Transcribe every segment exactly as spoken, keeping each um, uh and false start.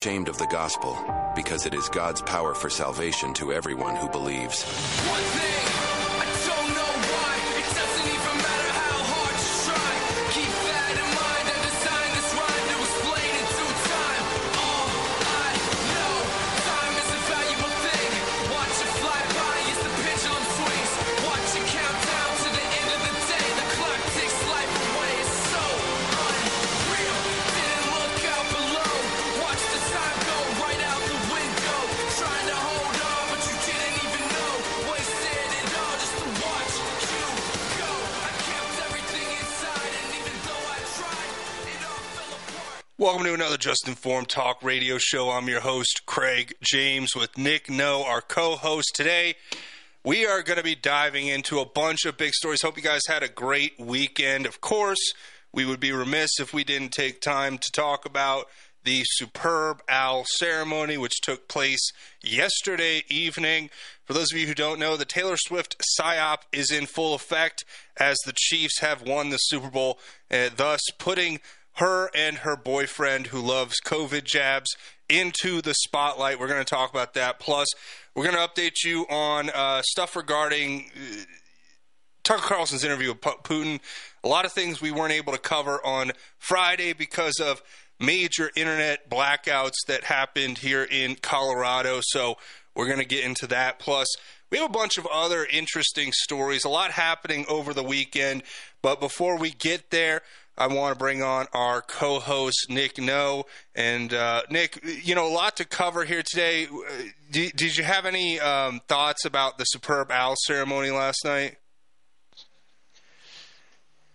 Ashamed of the gospel, because it is God's power for salvation to everyone who believes. One thing, I don't know why, it doesn't even matter how hard you try. Keep that in mind, I designed this rhyme to explain in due time. All I know, time is a valuable thing. Watch it fly by as the pendulum swings. Watch it count down to the end of the day. The clock takes life away, it's so unreal. Didn't look out below. Watch the time go right out the window. Trying to hold on, but you didn't even know. Wasted it all just to watch you go. I kept everything inside, and even though I tried, it all fell apart. Welcome to another Just Informed Talk Radio Show. I'm your host, Craig James, with Nick No, our co-host. Today, we are going to be diving into a bunch of big stories. Hope you guys had a great weekend. Of course, we would be remiss if we didn't take time to talk about the Superb Owl ceremony, which took place yesterday evening. For those of you who don't know, the Taylor Swift PSYOP is in full effect as the Chiefs have won the Super Bowl, uh, thus putting her and her boyfriend, who loves COVID jabs, into the spotlight. We're going to talk about that. Plus, we're going to update you on uh, stuff regarding uh, Tucker Carlson's interview with Pu- Putin. A lot of things we weren't able to cover on Friday because of major internet blackouts that happened here in Colorado. So we're going to get into that. Plus, we have a bunch of other interesting stories, a lot happening over the weekend. But before we get there, I want to bring on our co-host, Nick No. And uh, Nick, you know, a lot to cover here today. Uh, Did, did you have any um, thoughts about the Superb Owl ceremony last night?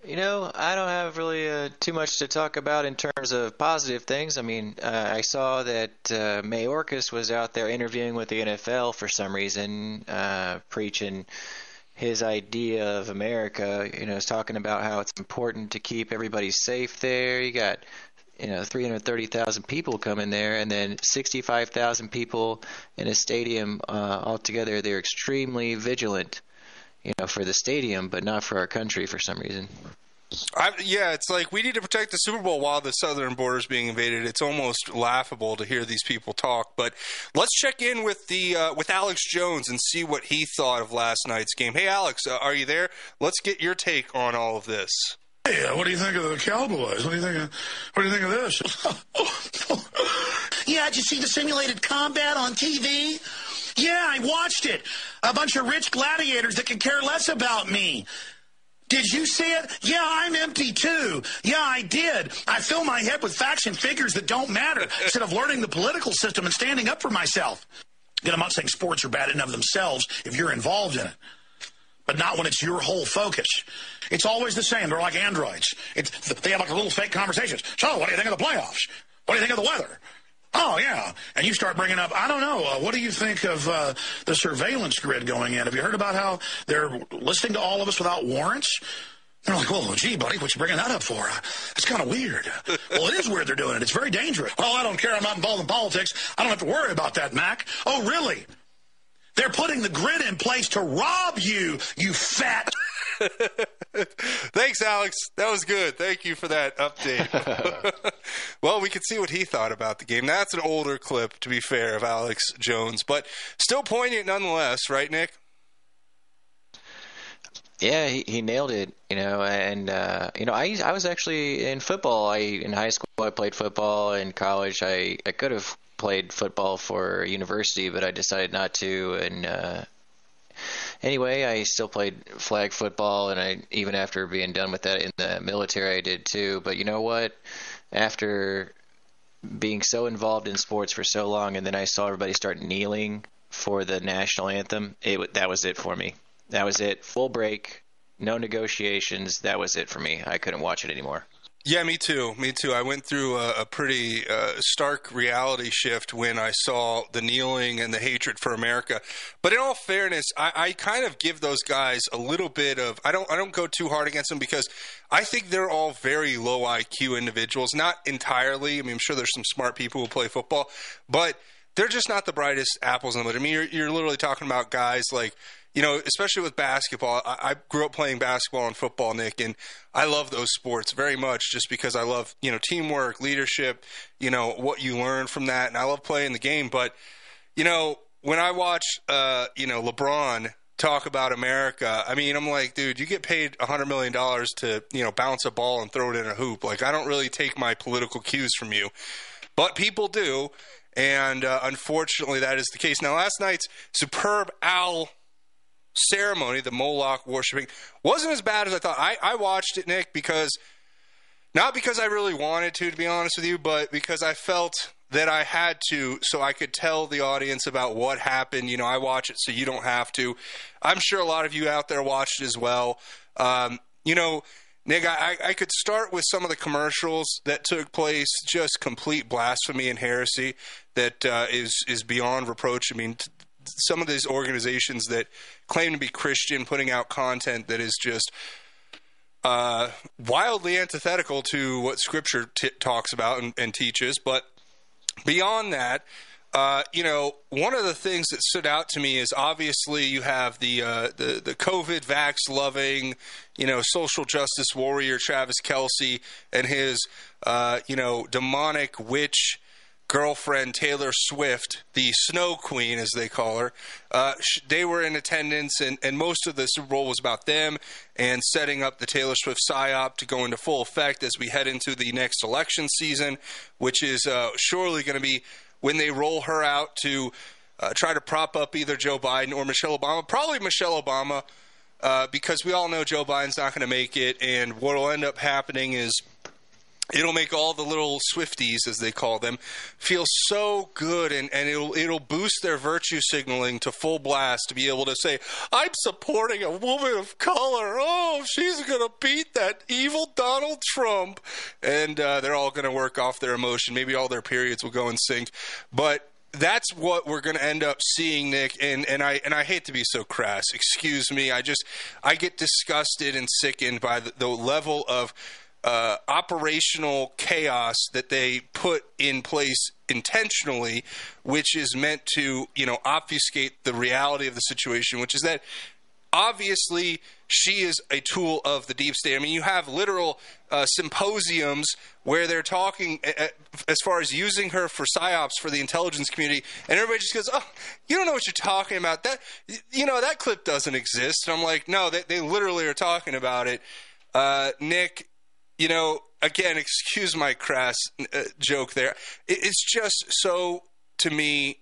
You know, I don't have really uh, too much to talk about in terms of positive things. I mean, uh, I saw that uh, Mayorkas was out there interviewing with the N F L for some reason, uh, preaching his idea of America. You know, he's talking about how it's important to keep everybody safe there. You got, you know, three hundred thirty thousand people coming there, and then sixty-five thousand people in a stadium uh, altogether. They're extremely vigilant, you know, for the stadium, but not for our country for some reason. I, yeah, it's like we need to protect the Super Bowl while the southern border is being invaded. It's almost laughable to hear these people talk. But let's check in with the uh, with Alex Jones and see what he thought of last night's game. Hey, Alex, uh, are you there? Let's get your take on all of this. Hey, uh, what do you think of the Cowboys? What do you think of, what do you think of this? Yeah, did you see the simulated combat on T V? Yeah, I watched it. A bunch of rich gladiators that could care less about me. Did you see it? Yeah, I'm empty too. Yeah, I did. I fill my head with facts and figures that don't matter instead of learning the political system and standing up for myself. Again, I'm not saying sports are bad in and of themselves if you're involved in it, but not when it's your whole focus. It's always the same. They're like androids. It's, they have like little fake conversations. So, what do you think of the playoffs? What do you think of the weather? Oh, yeah. And you start bringing up, I don't know, uh, what do you think of uh, the surveillance grid going in? Have you heard about how they're listening to all of us without warrants? They're like, well, gee, buddy, what you bringing that up for? It's kind of weird. Well, it is weird they're doing it. It's very dangerous. Well, I don't care. I'm not involved in politics. I don't have to worry about that, Mac. Oh, really? They're putting the grid in place to rob you, you fat... Thanks, Alex. That was good. Thank you for that update. Well, we could see what he thought about the game. That's an older clip, to be fair, of Alex Jones, but still poignant nonetheless, right, Nick? Yeah, he, he nailed it. You know, and uh, you know, I I was actually in football. I in high school I played football. In college, I I could have played football for university, but I decided not to, and. Uh, Anyway, I still played flag football, and I even after being done with that in the military, I did too. But you know what? After being so involved in sports for so long, and then I saw everybody start kneeling for the national anthem, it that was it for me. That was it. Full break, no negotiations. That was it for me. I couldn't watch it anymore. Yeah, me too. Me too. I went through a, a pretty uh, stark reality shift when I saw the kneeling and the hatred for America. But in all fairness, I, I kind of give those guys a little bit of I don't I don't go too hard against them because I think they're all very low I Q individuals. Not entirely. I mean, I'm sure there's some smart people who play football, but they're just not the brightest apples in the bunch. I mean, you're, you're literally talking about guys like, you know, especially with basketball. I, I grew up playing basketball and football, Nick, and I love those sports very much just because I love, you know, teamwork, leadership, you know, what you learn from that. And I love playing the game. But, you know, when I watch, uh, you know, LeBron talk about America, I mean, I'm like, dude, you get paid one hundred million dollars to, you know, bounce a ball and throw it in a hoop. Like, I don't really take my political cues from you. But people do. And uh, unfortunately, that is the case. Now, last night's superb owl ceremony, the Moloch worshiping, wasn't as bad as I thought. I, I watched it, Nick, because not because I really wanted to, to be honest with you, but because I felt that I had to, so I could tell the audience about what happened. You know, I watch it so you don't have to. I'm sure a lot of you out there watched it as well. Um, you know, Nick, I, I could start with some of the commercials that took place, just complete blasphemy and heresy that uh, is is beyond reproach. I mean, t- some of these organizations that claim to be Christian putting out content that is just uh, wildly antithetical to what Scripture t- talks about and, and teaches. But beyond that, uh, you know, one of the things that stood out to me is obviously you have the uh, the, the COVID vax-loving, you know, social justice warrior Travis Kelce and his, uh, you know, demonic witch girlfriend Taylor Swift, the Snow Queen as they call her. Uh, sh- they were in attendance, and, and most of the Super Bowl was about them and setting up the Taylor Swift psyop to go into full effect as we head into the next election season, which is uh, surely going to be when they roll her out to uh, try to prop up either Joe Biden or Michelle Obama, probably Michelle Obama, uh, because we all know Joe Biden's not going to make it, and what will end up happening is it'll make all the little Swifties, as they call them, feel so good, and, and it'll it'll boost their virtue signaling to full blast to be able to say, I'm supporting a woman of color. Oh, she's going to beat that evil Donald Trump. And uh, they're all going to work off their emotion. Maybe all their periods will go in sync. But that's what we're going to end up seeing, Nick, and, and I and I hate to be so crass. Excuse me. I just I get disgusted and sickened by the, the level of Uh, operational chaos that they put in place intentionally, which is meant to, you know, obfuscate the reality of the situation, which is that obviously she is a tool of the deep state. I mean, you have literal uh, symposiums where they're talking uh, as far as using her for psyops for the intelligence community, and everybody just goes, oh, you don't know what you're talking about. That, you know, that clip doesn't exist. And I'm like, no, they, they literally are talking about it. Uh, Nick, you know, again, excuse my crass uh, joke there. It, it's just so, to me,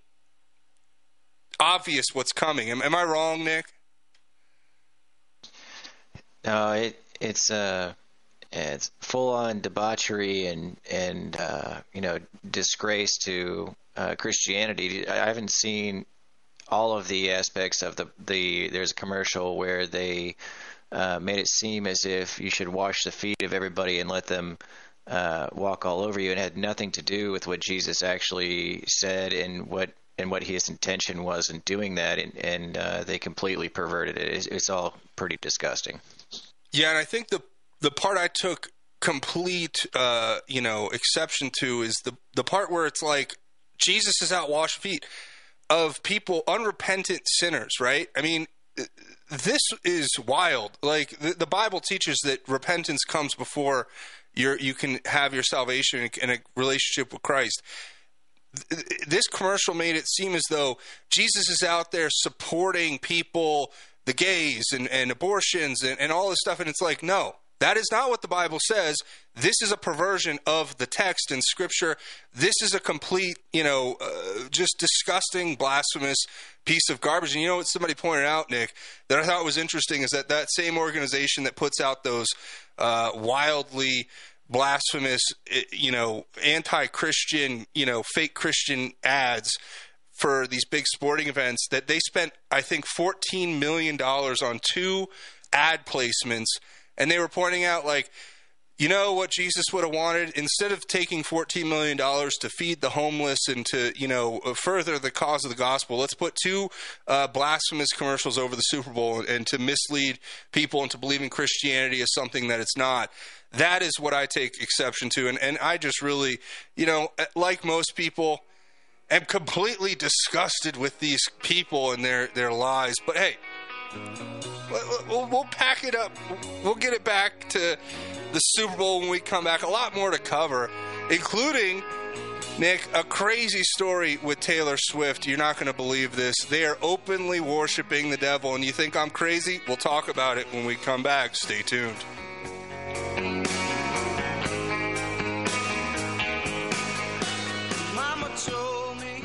obvious what's coming. Am, am I wrong, Nick? No, it, it's uh, it's full-on debauchery and, and uh, you know, disgrace to uh, Christianity. I haven't seen all of the aspects of the, the – there's a commercial where they – Uh, made it seem as if you should wash the feet of everybody and let them uh, walk all over you, and had nothing to do with what Jesus actually said and what and what his intention was in doing that, and, and uh, they completely perverted it. It's, it's all pretty disgusting. Yeah, and I think the the part I took complete uh, you know exception to is the the part where it's like Jesus is out washing feet of people, unrepentant sinners, right? I mean, this is wild. Like, the, the Bible teaches that repentance comes before your you can have your salvation and a relationship with Christ. This commercial made it seem as though Jesus is out there supporting people, the gays and, and abortions and, and all this stuff. And it's like, no, that is not what the Bible says. This is a perversion of the text in Scripture. This is a complete, you know, uh, just disgusting, blasphemous piece of garbage. And you know what somebody pointed out, Nick, that I thought was interesting is that that same organization that puts out those uh, wildly blasphemous, you know, anti-Christian, you know, fake Christian ads for these big sporting events, that they spent, I think, fourteen million dollars on two ad placements. And they were pointing out, like, you know what Jesus would have wanted? Instead of taking fourteen million dollars to feed the homeless and to, you know, further the cause of the gospel, let's put two uh, blasphemous commercials over the Super Bowl and, and to mislead people into believing Christianity is something that it's not. That is what I take exception to. And, and I just really, you know, like most people, am completely disgusted with these people and their, their lies. But hey, we'll, we'll pack it up. We'll get it back to the Super Bowl when we come back. A lot more to cover, including, Nick, a crazy story with Taylor Swift. You're not going to believe this. They are openly worshiping the devil, and you think I'm crazy? We'll talk about it when we come back. Stay tuned. Mama told me.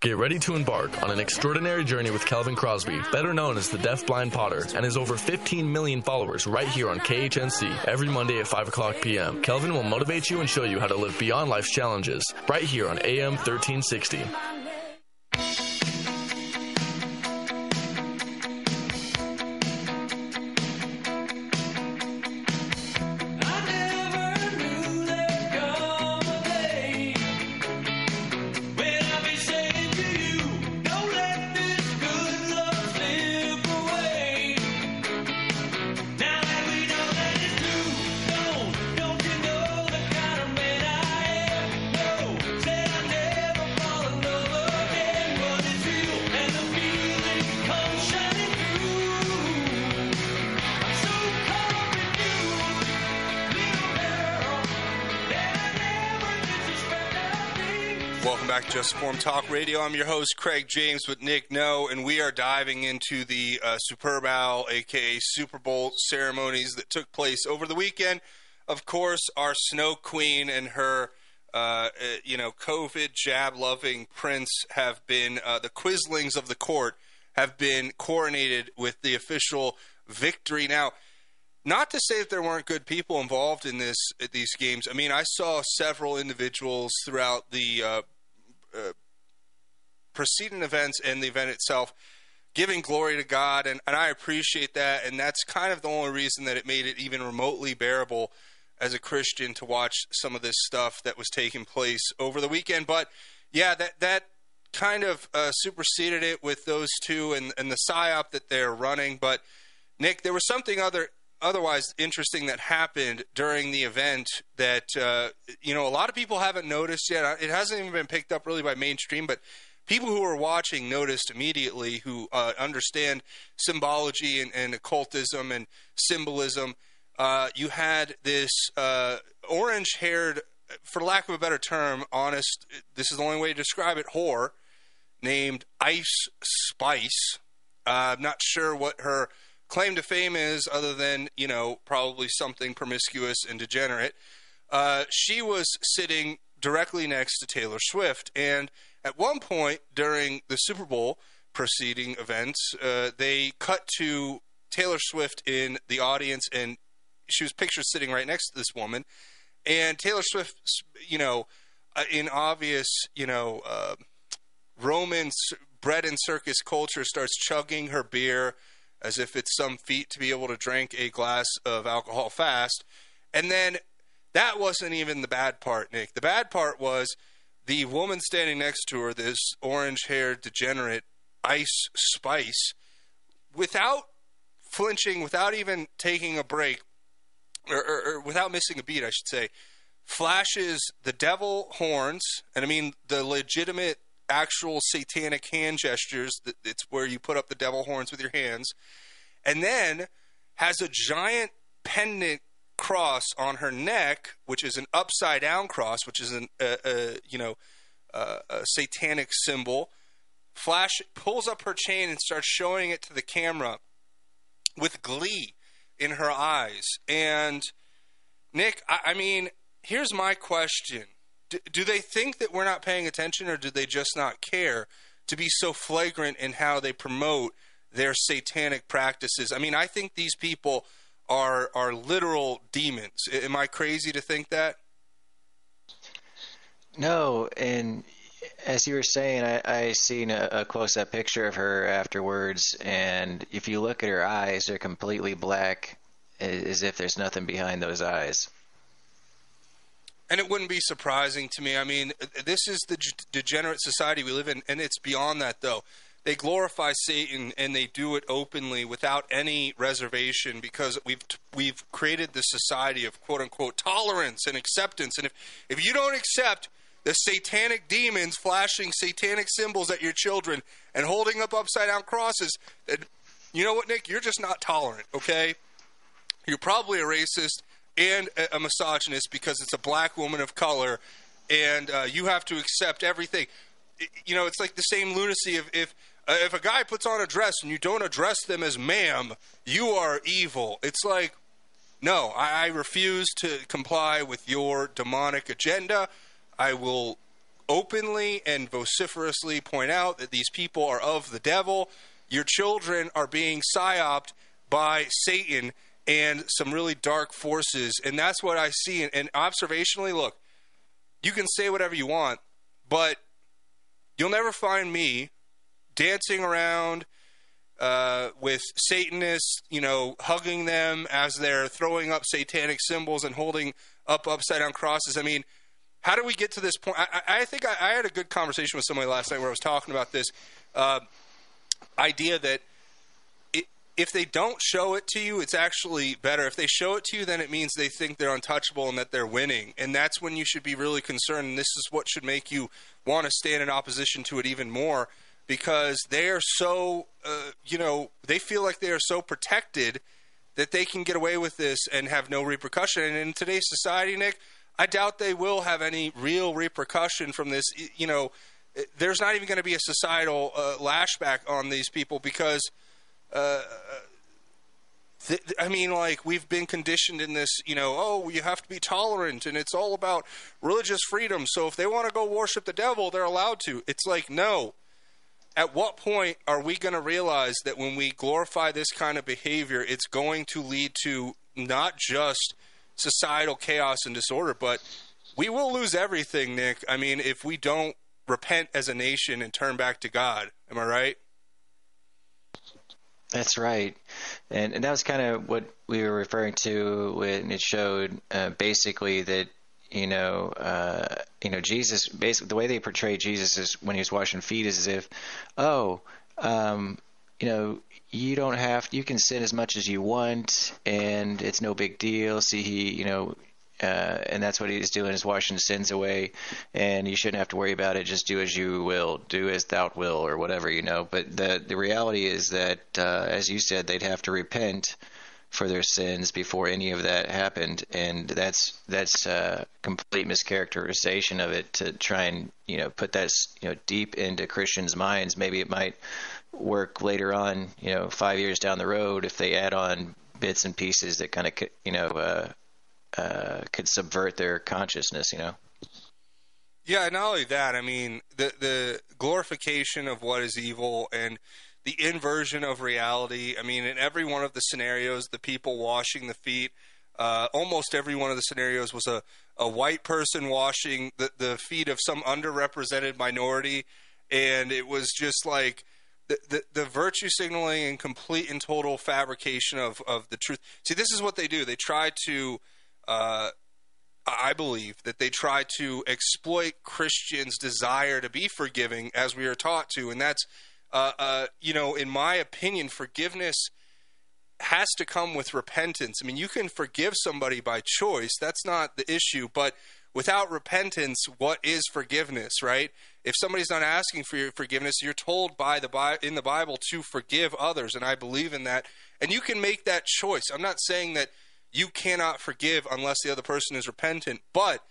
Get ready to embark on an extraordinary journey with Kelvin Crosby, better known as the Deafblind Potter, and his over fifteen million followers right here on K H N C every Monday at five o'clock p.m. Kelvin will motivate you and show you how to live beyond life's challenges right here on A M thirteen sixty. Form Talk Radio. I'm your host, Craig James, with Nick No, and we are diving into the uh, Super Bowl, aka Super Bowl ceremonies that took place over the weekend. Of course, our Snow Queen and her, uh, you know, COVID jab-loving prince have been uh, the Quislings of the court have been coronated with the official victory. Now, not to say that there weren't good people involved in this at these games. I mean, I saw several individuals throughout the Uh, Uh, preceding events and the event itself giving glory to God, and, and I appreciate that, and that's kind of the only reason that it made it even remotely bearable as a Christian to watch some of this stuff that was taking place over the weekend. But yeah, that that kind of uh, superseded it with those two and, and the PSYOP that they're running. But Nick, there was something other otherwise interesting that happened during the event that, uh, you know, a lot of people haven't noticed yet. It hasn't even been picked up really by mainstream, but people who were watching noticed immediately, who uh, understand symbology and, and occultism and symbolism. Uh, you had this uh, orange-haired, for lack of a better term, honest, this is the only way to describe it, whore named Ice Spice. Uh, I'm not sure what her claim to fame is, other than, you know, probably something promiscuous and degenerate. Uh, she was sitting directly next to Taylor Swift, and at one point during the Super Bowl preceding events, uh, they cut to Taylor Swift in the audience, and she was pictured sitting right next to this woman. And Taylor Swift, you know, in obvious, you know, uh, Roman bread and circus culture, starts chugging her beer as if it's some feat to be able to drink a glass of alcohol fast. And then that wasn't even the bad part, Nick. The bad part was the woman standing next to her, this orange-haired degenerate Ice Spice, without flinching, without even taking a break, or, or, or without missing a beat, I should say, flashes the devil horns, and I mean the legitimate actual satanic hand gestures. It's where you put up the devil horns with your hands, and then has a giant pendant cross on her neck, which is an upside down cross, which is an uh, uh, you know uh, a satanic symbol. Flash pulls up her chain and starts showing it to the camera with glee in her eyes. And Nick, I, I mean, here's my question. Do they think that we're not paying attention, or do they just not care to be so flagrant in how they promote their satanic practices? I mean, I think these people are are literal demons. Am I crazy to think that? No, and as you were saying, I, I seen a, a close-up picture of her afterwards, and if you look at her eyes, they're completely black, as if there's nothing behind those eyes. And it wouldn't be surprising to me. I mean, this is the degenerate society we live in, and it's beyond that, though. They glorify Satan, and they do it openly without any reservation, because we've we've created this society of quote-unquote tolerance and acceptance. And if, if you don't accept the satanic demons flashing satanic symbols at your children and holding up upside-down crosses, you know what, Nick? You're just not tolerant, okay? You're probably a racist and a misogynist, because it's a black woman of color, and uh, you have to accept everything. You know, it's like the same lunacy of if uh, if a guy puts on a dress and you don't address them as ma'am, you are evil. It's like, no, I, I refuse to comply with your demonic agenda. I will openly and vociferously point out that these people are of the devil. Your children are being psyoped by Satan and some really dark forces, and that's what I see. And, and observationally, look, you can say whatever you want, but you'll never find me dancing around uh, with Satanists, you know, hugging them as they're throwing up satanic symbols and holding up upside-down crosses. I mean, how do we get to this point? I, I think I, I had a good conversation with somebody last night where I was talking about this uh, idea that it, if they don't show it to you, it's actually better. If they show it to you, then it means they think they're untouchable and that they're winning. And that's when you should be really concerned, and this is what should make you want to stand in opposition to it even more, because they are so, uh, you know, they feel like they are so protected that they can get away with this and have no repercussion. And in today's society, Nick, I doubt they will have any real repercussion from this. You know, there's not even going to be a societal uh, lashback on these people, because, uh, th- I mean, like, we've been conditioned in this, you know, oh, you have to be tolerant, and it's all about religious freedom. So if they want to go worship the devil, they're allowed to. It's like, no. At what point are we going to realize that when we glorify this kind of behavior, it's going to lead to not just societal chaos and disorder, but we will lose everything, Nick. I mean, if we don't repent as a nation and turn back to God, am I right? That's right. And, and that was kind of what we were referring to when it showed uh, basically that, you know, uh, you know, Jesus, basically the way they portray Jesus is when he was washing feet is as if, oh, um, you know, you don't have, you can sin as much as you want and it's no big deal. See, he, you know, uh, and that's what he's doing is washing sins away, and you shouldn't have to worry about it. Just do as you will, do as thou will, or whatever, you know. But the the reality is that, uh, as you said, they'd have to repent for their sins before any of that happened. And that's, that's a complete mischaracterization of it to try and, you know, put that, you know, deep into Christians' minds. Maybe it might work later on, you know, five years down the road, if they add on bits and pieces that kind of, you know, uh, uh, could subvert their consciousness, you know? Yeah. Not only that, I mean, the, the glorification of what is evil and the inversion of reality. I mean, in every one of the scenarios, the people washing the feet, uh, almost every one of the scenarios was a, a white person washing the, the feet of some underrepresented minority. And it was just like, The, the the virtue signaling and complete and total fabrication of, of the truth. See, this is what they do. They try to, uh, I believe, that they try to exploit Christians' desire to be forgiving as we are taught to. And that's, uh, uh, you know, in my opinion, forgiveness has to come with repentance. I mean, you can forgive somebody by choice. That's not the issue. But without repentance, what is forgiveness, right? If somebody's not asking for your forgiveness, you're told by the in the Bible to forgive others, and I believe in that. And you can make that choice. I'm not saying that you cannot forgive unless the other person is repentant, but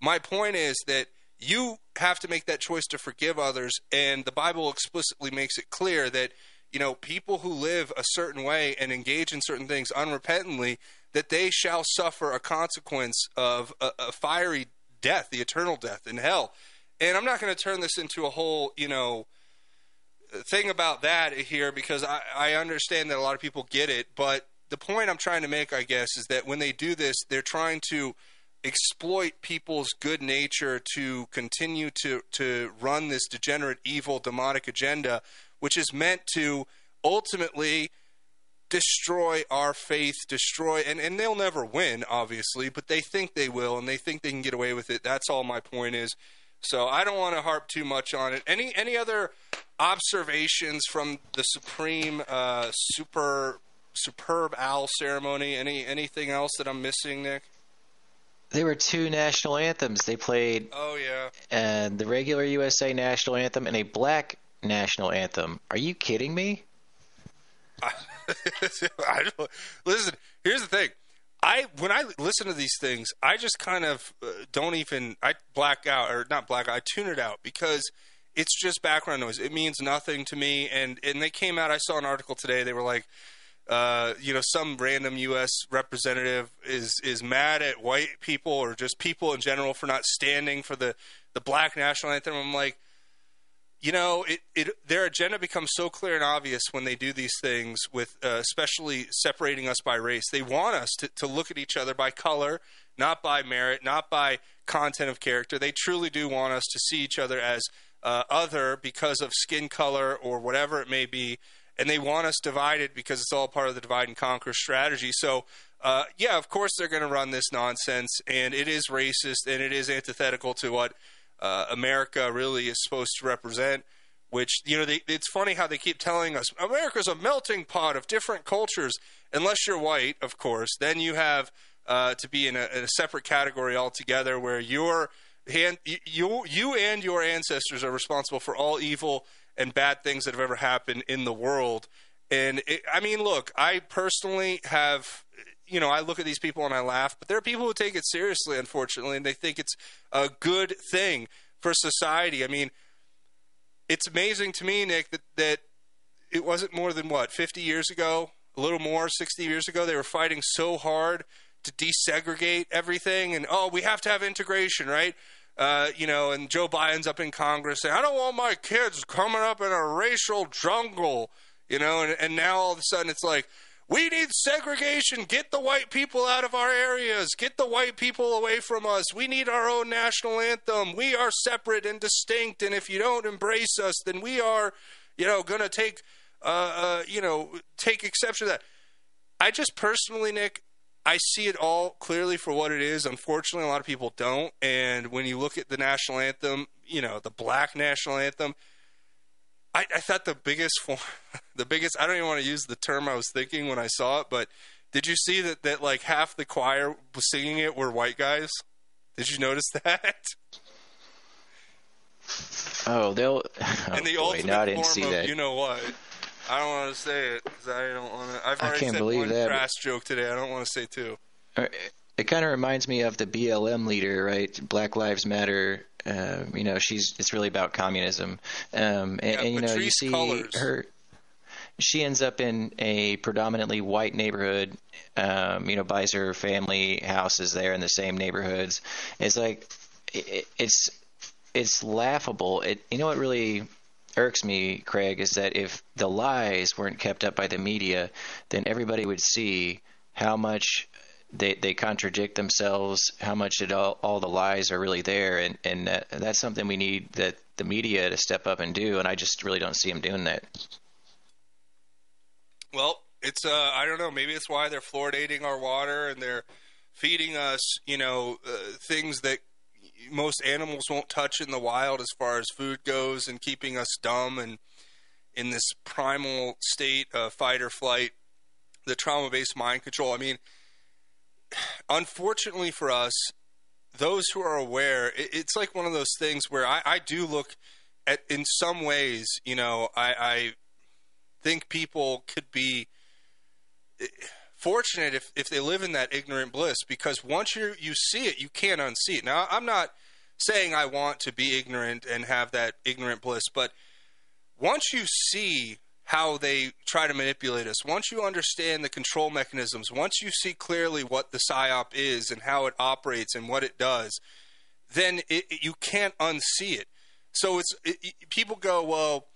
my point is that you have to make that choice to forgive others, and the Bible explicitly makes it clear that, you know, people who live a certain way and engage in certain things unrepentantly, that they shall suffer a consequence of a, a fiery death, the eternal death in hell. And I'm not going to turn this into a whole, you know, thing about that here, because I, I understand that a lot of people get it. But the point I'm trying to make, I guess, is that when they do this, they're trying to exploit people's good nature to continue to, to run this degenerate, evil, demonic agenda, which is meant to ultimately destroy our faith, destroy, and, and they'll never win, obviously, but they think they will, and they think they can get away with it. That's all my point is. So I don't want to harp too much on it. Any any other observations from the Supreme uh, Super Superb Owl ceremony? Any anything else that I'm missing, Nick? There were two national anthems they played. Oh yeah, and the regular U S A national anthem and a black national anthem. Are you kidding me? I, I don't, listen, here's the thing. I when I listen to these things, I just kind of uh, don't even – I black out – or not black out, I tune it out because it's just background noise. It means nothing to me. And, and they came out – I saw an article today. They were like, uh, you know, some random U S representative is, is mad at white people or just people in general for not standing for the, the black national anthem. I'm like, you know, it, it their agenda becomes so clear and obvious when they do these things with uh, especially separating us by race. They want us to, to look at each other by color, not by merit, not by content of character. They truly do want us to see each other as uh, other because of skin color or whatever it may be. And they want us divided because it's all part of the divide and conquer strategy. So, uh, yeah, of course they're going to run this nonsense. And it is racist and it is antithetical to what – Uh, America really is supposed to represent, which, you know, they, it's funny how they keep telling us America's a melting pot of different cultures, unless you're white, of course. Then you have uh, to be in a, in a separate category altogether where your hand, you, you and your ancestors are responsible for all evil and bad things that have ever happened in the world. And it, I mean, look, I personally have... You know, I look at these people and I laugh, but there are people who take it seriously, unfortunately, and they think it's a good thing for society. I mean, it's amazing to me, Nick, that, that it wasn't more than, what, fifty years ago, a little more, sixty years ago, they were fighting so hard to desegregate everything and, oh, we have to have integration, right? Uh, you know, and Joe Biden's up in Congress saying, I don't want my kids coming up in a racial jungle, you know, and, and now all of a sudden it's like, we need segregation. Get the white people out of our areas. Get the white people away from us. We need our own national anthem. We are separate and distinct, and if you don't embrace us, then we are, you know, going to take, uh, uh, you know, take exception to that. I just personally, Nick, I see it all clearly for what it is. Unfortunately, a lot of people don't, and when you look at the national anthem, you know, the black national anthem, I, I thought the biggest form, the biggest, I don't even want to use the term I was thinking when I saw it, but did you see that, that like half the choir was singing it were white guys? Did you notice that? Oh, they'll, oh and the boy, ultimate no, I didn't form see of, that. You know what? I don't want to say it because I don't want to, I've already said one that, trash but... joke today. I don't want to say two. It kind of reminds me of the B L M leader, right? Black Lives Matter. Uh, you know, she's, it's really about communism. Um, and, yeah, and you know, you see colors. Her, she ends up in a predominantly white neighborhood, um, you know, buys her family houses there in the same neighborhoods. It's like, it, it's, it's laughable. It, you know, what really irks me, Craig, is that if the lies weren't kept up by the media, then everybody would see how much They they contradict themselves, how much it all, all the lies are really there. And, and uh, that's something we need that the media to step up and do. And I just really don't see them doing that. Well, it's, uh, I don't know, maybe it's why they're fluoridating our water and they're feeding us, you know, uh, things that most animals won't touch in the wild as far as food goes and keeping us dumb and in this primal state of fight or flight, the trauma-based mind control. I mean, unfortunately for us, those who are aware, it's like one of those things where I, I do look at, in some ways, you know, I, I think people could be fortunate if, if they live in that ignorant bliss, because once you you see it, you can't unsee it. Now, I'm not saying I want to be ignorant and have that ignorant bliss, but once you see how they try to manipulate us, once you understand the control mechanisms, once you see clearly what the PSYOP is and how it operates and what it does, then it, it, you can't unsee it. So it's it, it, people go, well,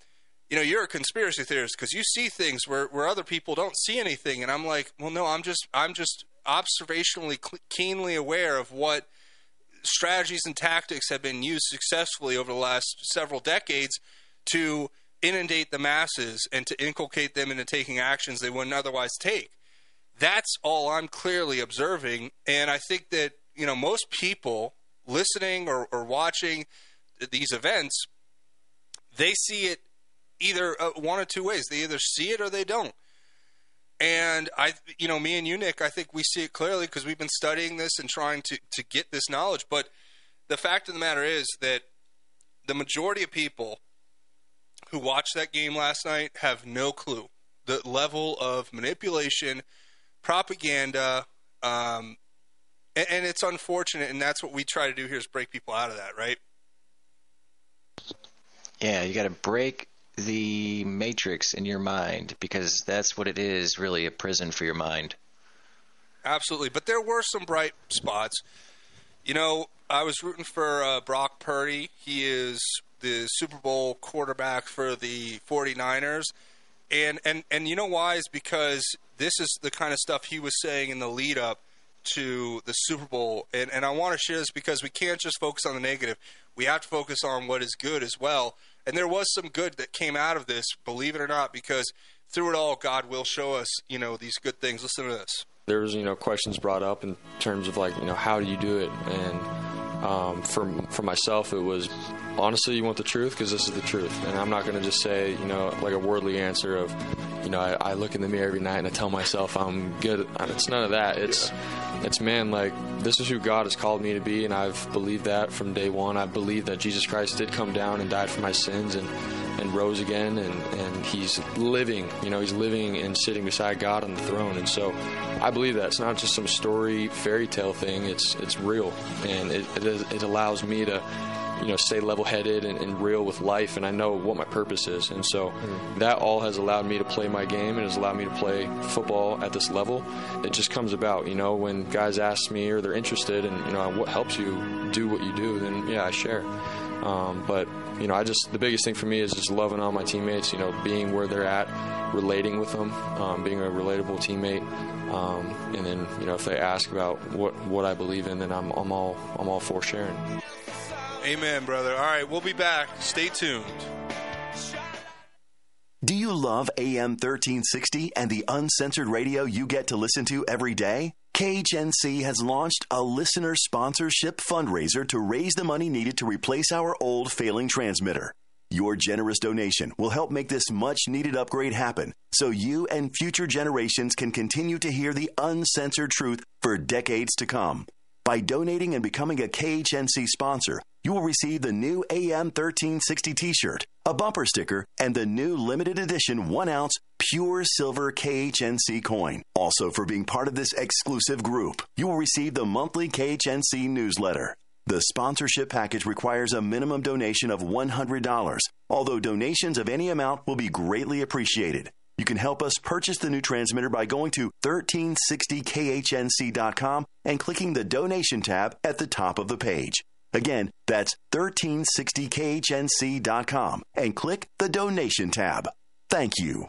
you know, you're a conspiracy theorist because you see things where, where other people don't see anything. And I'm like, well, no, I'm just I'm just observationally, cl- keenly aware of what – strategies and tactics have been used successfully over the last several decades to inundate the masses and to inculcate them into taking actions they wouldn't otherwise take. That's all I'm clearly observing. And I think that, you know, most people listening or, or watching these events, they see it either uh, one of two ways. They either see it or they don't. And I, you know, me and you, Nick, I think we see it clearly because we've been studying this and trying to, to get this knowledge. But the fact of the matter is that the majority of people who watched that game last night have no clue the level of manipulation, propaganda, um, and, and it's unfortunate. And that's what we try to do here is break people out of that, right? Yeah, you got to break the matrix in your mind, because that's what it is, really, a prison for your mind. Absolutely. But there were some bright spots. You know, I was rooting for uh, Brock Purdy. He is the Super Bowl quarterback for the forty-niners. And, and, and you know why? Is because this is the kind of stuff he was saying in the lead up to the Super Bowl. And, and I want to share this because we can't just focus on the negative. We have to focus on what is good as well. And there was some good that came out of this, believe it or not, because through it all, God will show us, you know, these good things. Listen to this. There was, you know, questions brought up in terms of, like, you know, how do you do it? And um, for, for myself, it was, honestly, you want the truth because this is the truth. And I'm not going to just say, you know, like a worldly answer of, you know, I, I look in the mirror every night and I tell myself I'm good. It's none of that. It's, yeah. it's man, like, this is who God has called me to be, and I've believed that from day one. I believe that Jesus Christ did come down and died for my sins and, and rose again, and, and he's living, you know, he's living and sitting beside God on the throne. And so I believe that. It's not just some story, fairy tale thing. It's it's real, and it it, is, it allows me to, you know, stay level-headed and, and real with life, and I know what my purpose is. And so mm-hmm. that all has allowed me to play my game and has allowed me to play football at this level. It just comes about, you know, when guys ask me or they're interested in, you know, what helps you do what you do, then, yeah, I share. Um, but, you know, I just, the biggest thing for me is just loving all my teammates, you know, being where they're at, relating with them, um, being a relatable teammate. Um, and then, you know, if they ask about what, what I believe in, then I'm, I'm all, I'm all for sharing. Amen, brother. All right, we'll be back. Stay tuned. Do you love A M thirteen sixty and the uncensored radio you get to listen to every day? K H N C has launched a listener sponsorship fundraiser to raise the money needed to replace our old failing transmitter. Your generous donation will help make this much-needed upgrade happen so you and future generations can continue to hear the uncensored truth for decades to come. By donating and becoming a K H N C sponsor, you will receive the new A M thirteen sixty t-shirt, a bumper sticker, and the new limited edition one ounce pure silver K H N C coin. Also, for being part of this exclusive group, you will receive the monthly K H N C newsletter. The sponsorship package requires a minimum donation of one hundred dollars, although donations of any amount will be greatly appreciated. You can help us purchase the new transmitter by going to thirteen sixty K H N C dot com and clicking the donation tab at the top of the page. Again, that's thirteen sixty K H N C dot com and click the donation tab. Thank you.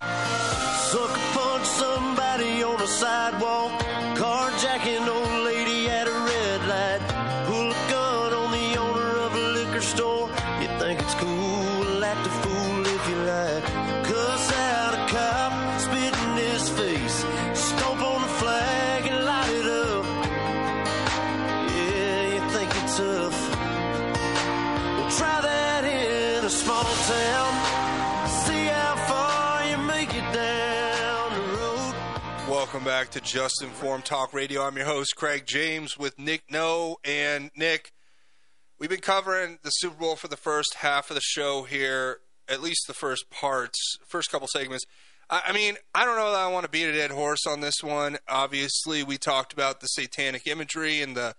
Sucker punch somebody on the sidewalk, carjacking old lady at a red light, pull a gun on the owner of a liquor store. You think it's cool, act a fool if you like, cuss out a cop, spit in his face, stomp on the flag and light it up. Yeah, you Welcome back to Just Informed Talk Radio. I'm your host, Craig James, with Nick No. And Nick, we've been covering the Super Bowl for the first half of the show here, at least the first parts, first couple segments. I, I mean, I don't know that I want to beat a dead horse on this one. Obviously, we talked about the satanic imagery and the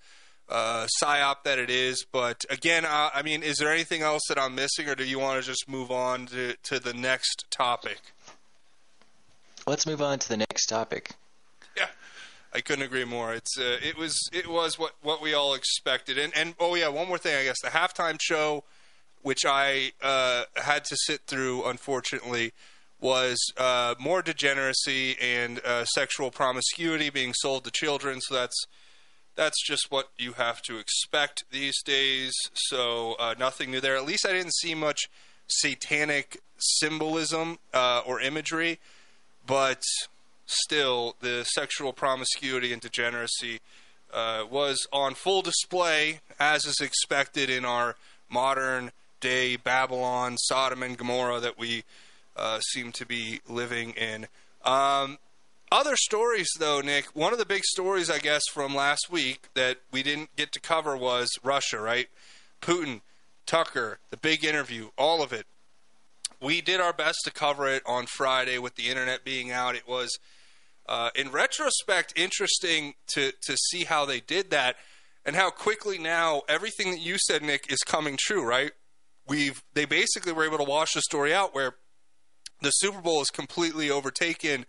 uh, psyop that it is. But again, I, I mean, is there anything else that I'm missing, or do you want to just move on to, to the next topic? Let's move on to the next topic. Yeah, I couldn't agree more. It's uh, it was it was what, what we all expected. And, and oh yeah, one more thing, I guess the halftime show, which I uh, had to sit through, unfortunately, was uh, more degeneracy and uh, sexual promiscuity being sold to children. So that's that's just what you have to expect these days. So uh, nothing new there. At least I didn't see much satanic symbolism uh, or imagery. But still, the sexual promiscuity and degeneracy uh, was on full display, as is expected in our modern-day Babylon, Sodom, and Gomorrah that we uh, seem to be living in. Um, other stories, though, Nick, one of the big stories, I guess, from last week that we didn't get to cover was Russia, right? Putin, Tucker, the big interview, all of it. We did our best to cover it on Friday with the internet being out. It was, uh, in retrospect, interesting to, to see how they did that and how quickly now everything that you said, Nick, is coming true, right? We've They basically were able to wash the story out where the Super Bowl has completely overtaken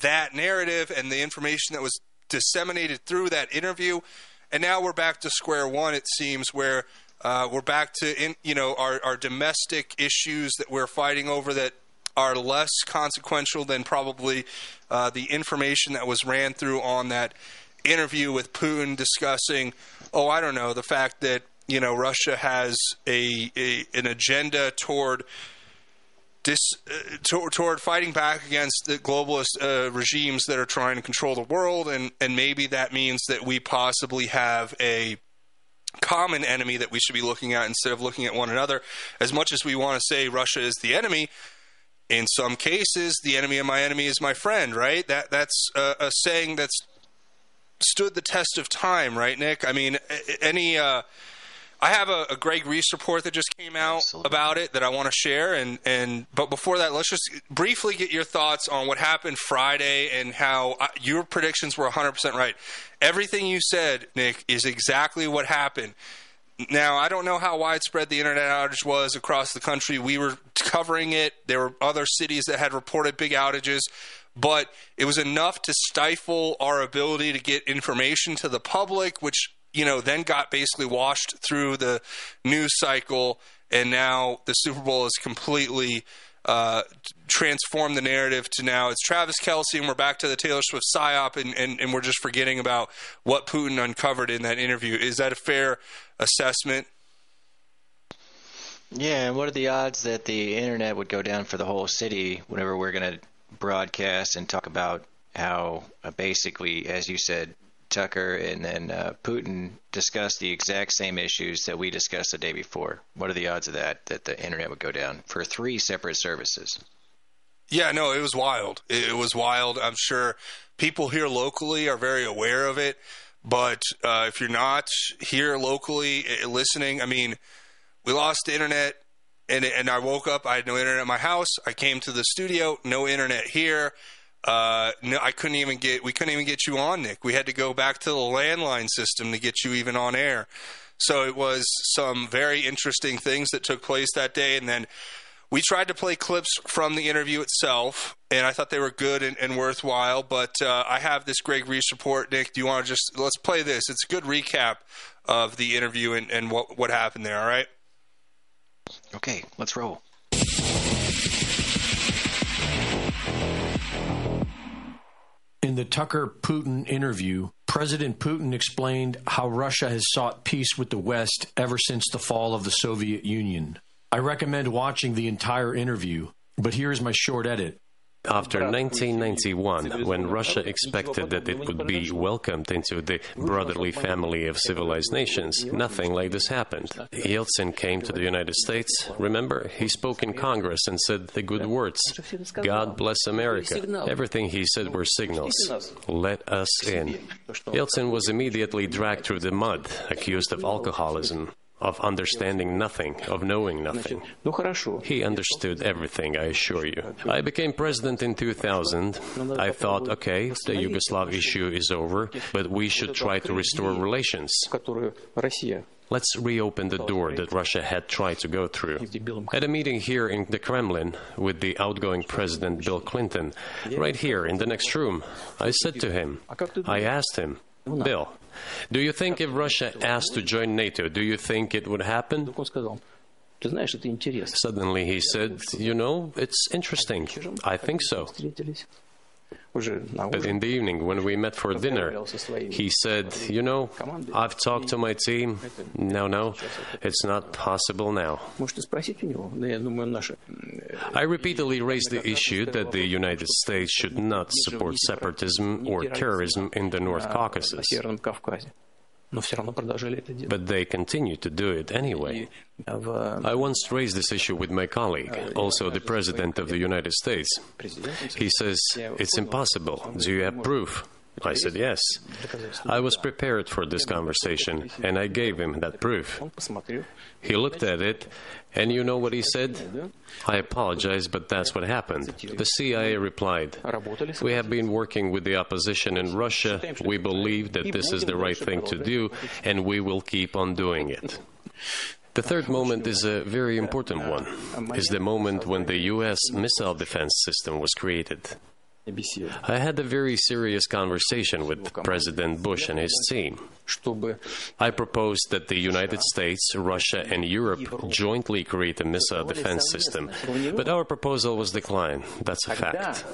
that narrative and the information that was disseminated through that interview. And now we're back to square one, it seems, where – Uh, we're back to, in, you know, our, our domestic issues that we're fighting over that are less consequential than probably uh, the information that was ran through on that interview with Putin discussing, oh, I don't know, the fact that, you know, Russia has a, a an agenda toward dis, uh, to, toward fighting back against the globalist uh, regimes that are trying to control the world. And, and maybe that means that we possibly have a common enemy that we should be looking at instead of looking at one another. As much as we want to say Russia is the enemy, in some cases, the enemy of my enemy is my friend, right? That That's a, a saying that's stood the test of time, right, Nick? I mean, any uh, – I have a, a Greg Reese report that just came out Absolutely. About it that I want to share. And, and But before that, let's just briefly get your thoughts on what happened Friday and how I, your predictions were one hundred percent right. Everything you said, Nick, is exactly what happened. Now, I don't know how widespread the internet outage was across the country. We were covering it. There were other cities that had reported big outages, but it was enough to stifle our ability to get information to the public, which, you know, then got basically washed through the news cycle. And now the Super Bowl is completely Uh, transform the narrative to now it's Travis Kelce and we're back to the Taylor Swift psyop and, and, and we're just forgetting about what Putin uncovered in that interview. Is that a fair assessment? Yeah, and what are the odds that the internet would go down for the whole city whenever we're going to broadcast and talk about how uh, basically, as you said, Tucker and then uh, Putin discussed the exact same issues that we discussed the day before. What are the odds of that, that the internet would go down for three separate services? Yeah, no, it was wild. It, it was wild. I'm sure people here locally are very aware of it. But uh, if you're not here locally listening, I mean, we lost the internet and, and I woke up. I had no internet at my house. I came to the studio, no internet here. Uh, no, I couldn't even get, we couldn't even get you on, Nick. We had to go back to the landline system to get you even on air. So it was some very interesting things that took place that day. And then we tried to play clips from the interview itself, and I thought they were good and, and worthwhile. But uh, I have this Greg Reese report, Nick. Do you want to just, let's play this. It's a good recap of the interview and, and what, what happened there, all right? Okay, let's roll. In the Tucker-Putin interview, President Putin explained how Russia has sought peace with the West ever since the fall of the Soviet Union. I recommend watching the entire interview, but here is my short edit. after nineteen ninety-one, when Russia expected that it would be welcomed into the brotherly family of civilized nations, nothing like this happened. Yeltsin came to the United States. Remember, he spoke in Congress and said the good words, God bless America. Everything he said were signals. Let us in. Yeltsin was immediately dragged through the mud, accused of alcoholism, of understanding nothing, of knowing nothing. He understood everything, I assure you. I became president in two thousand. I thought, okay, the Yugoslav issue is over, but we should try to restore relations. Let's reopen the door that Russia had tried to go through. At a meeting here in the Kremlin with the outgoing president Bill Clinton, right here in the next room, I said to him, I asked him, Bill, do you think if Russia asked to join NATO, do you think it would happen? Suddenly he said, you know, it's interesting. I think so. But in the evening, when we met for dinner, he said, you know, I've talked to my team. No, no, it's not possible now. I repeatedly raised the issue that the United States should not support separatism or terrorism in the North Caucasus. But they continue to do it anyway. I once raised this issue with my colleague, also the President of the United States. He says, it's impossible. Do you have proof? I said, yes. I was prepared for this conversation, and I gave him that proof. He looked at it, and you know what he said? I apologize, but that's what happened. The C I A replied, we have been working with the opposition in Russia. We believe that this is the right thing to do, and we will keep on doing it. The third moment is a very important one. It's the moment when the U S missile defense system was created. I had a very serious conversation with President Bush and his team. I proposed that the United States, Russia, and Europe jointly create a missile defense system, but our proposal was declined. That's a fact.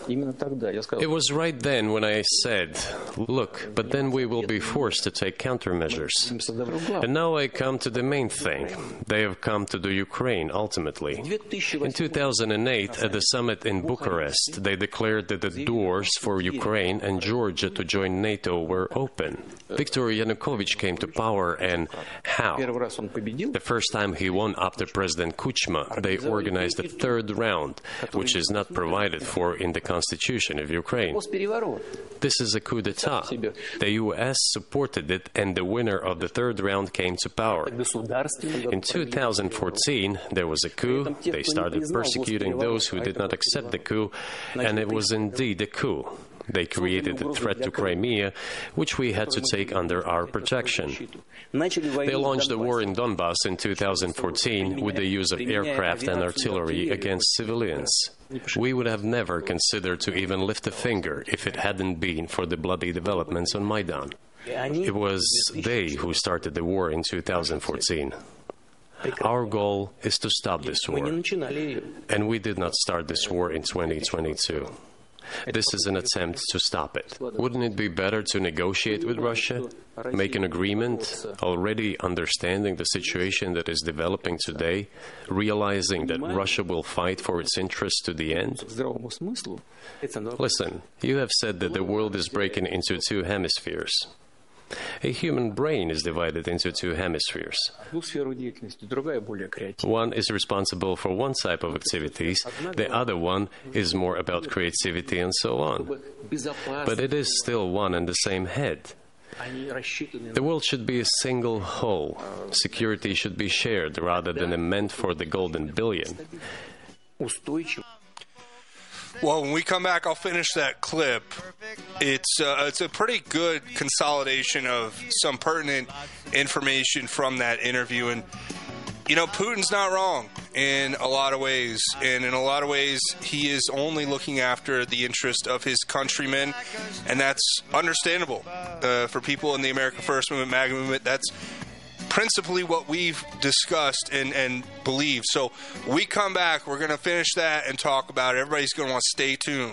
It was right then when I said, look, but then we will be forced to take countermeasures. And now I come to the main thing. They have come to the Ukraine, ultimately. In two thousand eight, at the summit in Bucharest, they declared that the doors for Ukraine and Georgia to join NATO were open. Viktor Yanukovych came to power, and how? The first time he won after President Kuchma, they organized a third round, which is not provided for in the Constitution of Ukraine. This is a coup d'etat. The U S supported it, and the winner of the third round came to power. In two thousand fourteen, there was a coup. They started persecuting those who did not accept the coup, and it was indeed a coup. They created the threat to Crimea, which we had to take under our protection. They launched the war in Donbass in two thousand fourteen with the use of aircraft and artillery against civilians. We would have never considered to even lift a finger if it hadn't been for the bloody developments on Maidan. It was they who started the war in two thousand fourteen. Our goal is to stop this war, and we did not start this war in twenty twenty-two. This is an attempt to stop it. Wouldn't it be better to negotiate with Russia, make an agreement, already understanding the situation that is developing today, realizing that Russia will fight for its interests to the end? Listen, you have said that the world is breaking into two hemispheres. A human brain is divided into two hemispheres. One is responsible for one type of activities, the other one is more about creativity and so on. But it is still one and the same head. The world should be a single whole. Security should be shared rather than a meant for the golden billion. Well, when we come back, I'll finish that clip. It's uh, it's a pretty good consolidation of some pertinent information from that interview. And, you know, Putin's not wrong in a lot of ways. And in a lot of ways, he is only looking after the interest of his countrymen. And that's understandable uh, for people in the America First Movement, MAGA Movement. That's principally what we've discussed and, and believed. So when we come back, we're going to finish that and talk about it. Everybody's going to want to stay tuned.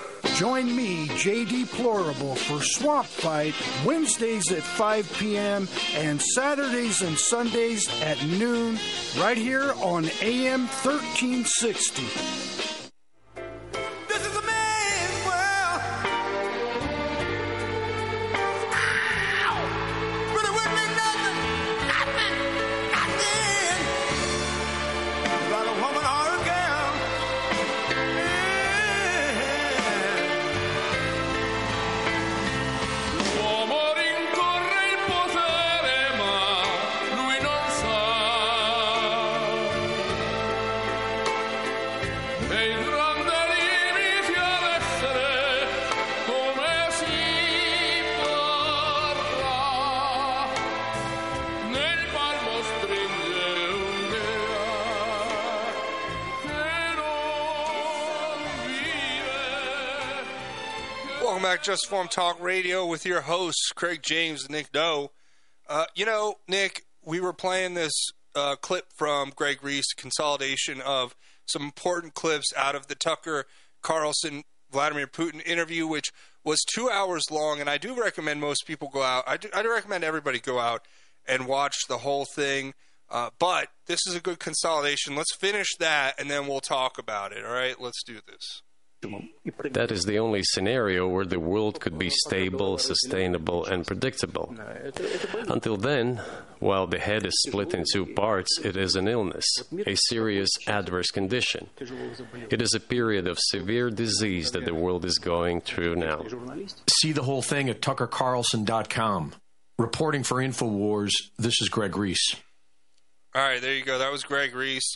Join me, J D Plorable, for Swamp Fight Wednesdays at five p.m. and Saturdays and Sundays at noon, right here on A M thirteen sixty. This is a man's world. Ow. Really wouldn't be nothing, nothing, nothing without a woman or a girl. Welcome back, Just Form Talk Radio, with your hosts Craig James and Nick No. Uh, you know, Nick, we were playing this uh, clip from Greg Reese, consolidation of some important clips out of the Tucker Carlson Vladimir Putin interview, which was two hours long. And I do recommend most people go out. I do, I do recommend everybody go out and watch the whole thing. Uh, but this is a good consolidation. Let's finish that, and then we'll talk about it. All right, let's do this. That is the only scenario where the world could be stable, sustainable, and predictable. Until then, while the head is split in two parts, it is an illness, a serious adverse condition. It is a period of severe disease that the world is going through now. See the whole thing at tucker carlson dot com. Reporting for InfoWars, this is Greg Reese. All right, there you go. That was Greg Reese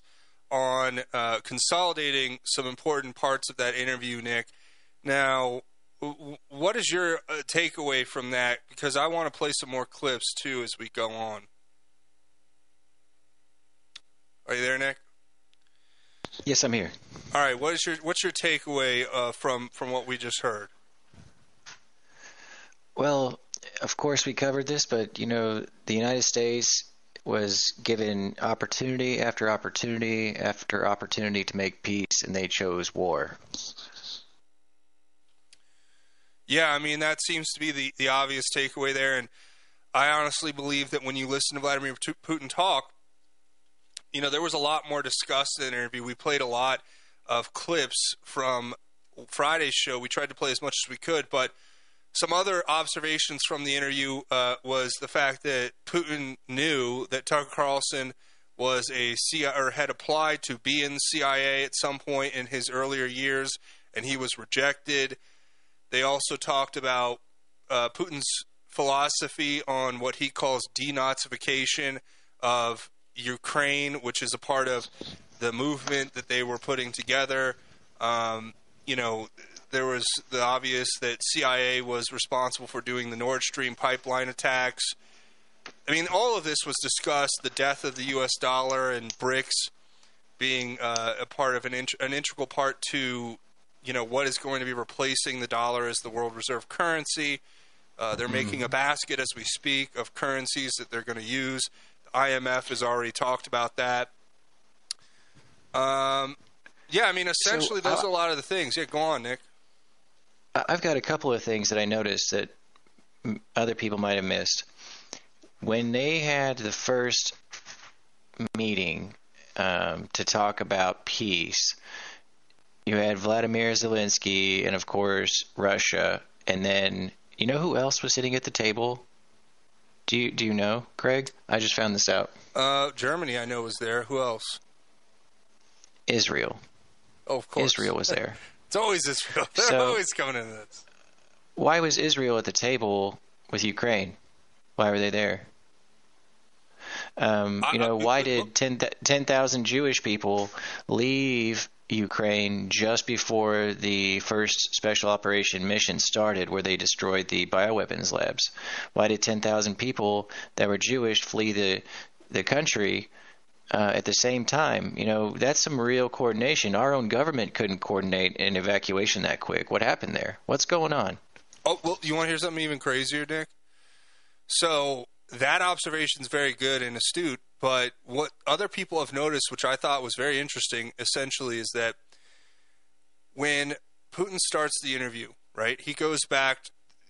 on uh, consolidating some important parts of that interview, Nick. Now, w- what is your uh, takeaway from that? Because I want to play some more clips, too, as we go on. Are you there, Nick? Yes, I'm here. All right, what is your, what's your takeaway uh, from, from what we just heard? Well, of course we covered this, but, you know, the United States was given opportunity after opportunity after opportunity to make peace, and they chose war. Yeah, I mean, that seems to be the, the obvious takeaway there, and I honestly believe that when you listen to Vladimir Putin talk, you know, there was a lot more discussed in the interview. We played a lot of clips from Friday's show. We tried to play as much as we could, but some other observations from the interview uh, was the fact that Putin knew that Tucker Carlson was a C I A, or had applied to be in the C I A at some point in his earlier years, and he was rejected. They also talked about uh, Putin's philosophy on what he calls denazification of Ukraine, which is a part of the movement that they were putting together. Um, you know, there was the obvious that C I A was responsible for doing the Nord Stream pipeline attacks. I mean, all of this was discussed, the death of the U S dollar and BRICS being uh, a part of an, int- an integral part to, you know, what is going to be replacing the dollar as the world reserve currency. Uh, they're mm-hmm. making a basket as we speak of currencies that they're going to use. The I M F has already talked about that. Um, yeah, I mean, essentially, so, uh, those are a lot of the things. Yeah, go on, Nick. I've got a couple of things that I noticed that other people might have missed. When they had the first meeting um, to talk about peace, you had Vladimir Zelensky and, of course, Russia. And then, you know who else was sitting at the table? Do you, do you know, Craig? I just found this out. Uh, Germany, I know, was there. Who else? Israel. Oh, of course. Israel was there. It's always Israel. They're so, always coming into this. Why was Israel at the table with Ukraine? Why were they there? Um, you know, why did ten thousand Jewish people leave Ukraine just before the first special operation mission started, where they destroyed the bioweapons labs? Why did ten thousand people that were Jewish flee the the country uh, at the same time? You know, that's some real coordination. Our own government couldn't coordinate an evacuation that quick. What happened there? What's going on? Oh, well, you want to hear something even crazier, Nick? So that observation is very good and astute. But what other people have noticed, which I thought was very interesting, essentially, is that when Putin starts the interview, right, he goes back,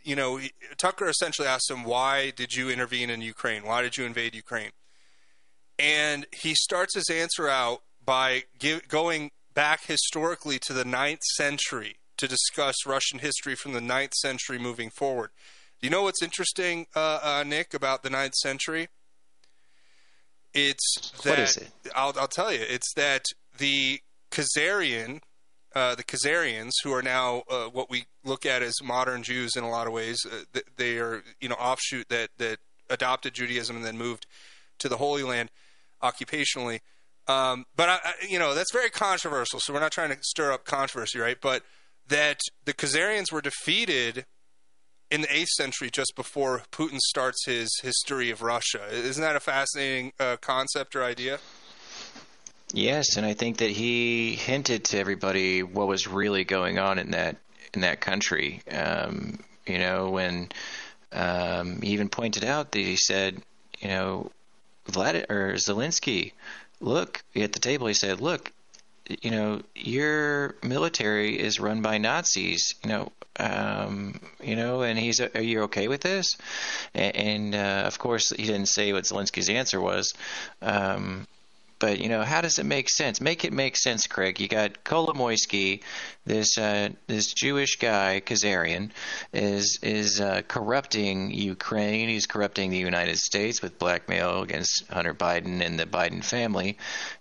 you know, he, Tucker essentially asks him, why did you intervene in Ukraine? Why did you invade Ukraine? And he starts his answer out by give, going back historically to the ninth century to discuss Russian history from the ninth century moving forward. Do you know what's interesting, uh, uh, Nick, about the ninth century? It's that, what is it? I'll, I'll tell you, it's that the Khazarian, uh, the Khazarians, who are now uh, what we look at as modern Jews in a lot of ways, uh, th- they are, you know, offshoot that, that adopted Judaism and then moved to the Holy Land occupationally. Um, but, I, I, you know, that's very controversial, so we're not trying to stir up controversy, right? But that the Khazarians were defeated in the eighth century, just before Putin starts his history of Russia. Isn't that a fascinating uh, concept or idea? Yes, and I think that he hinted to everybody what was really going on in that in that country. Um, you know, when um, he even pointed out that he said, you know, Vlad or Zelensky, look at the table. He said, look, you know, your military is run by Nazis. You know. Um, you know, and he's, are you okay with this? And, and uh, of course, he didn't say what Zelensky's answer was. Um, but, you know, how does it make sense? Make it make sense, Craig. You got Kolomoisky, this uh, this Jewish guy, Khazarian, is is uh, corrupting Ukraine. He's corrupting the United States with blackmail against Hunter Biden and the Biden family.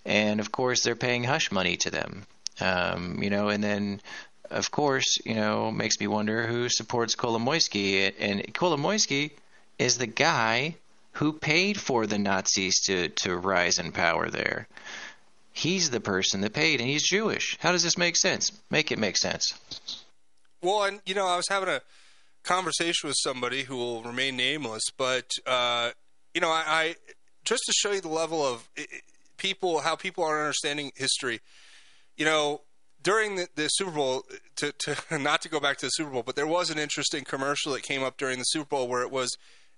And, of course, they're paying hush money to them, um, you know, and then – of course, you know, makes me wonder who supports Kolomoisky. And Kolomoisky is the guy who paid for the Nazis to, to rise in power there. He's the person that paid, and he's Jewish. How does this make sense? Make it make sense. Well, and, you know, I was having a conversation with somebody who will remain nameless, but, uh, you know, I, I just to show you the level of people, how people aren't understanding history, you know, during the, the Super Bowl, to, to not to go back to the Super Bowl, but there was an interesting commercial that came up during the Super Bowl where it was,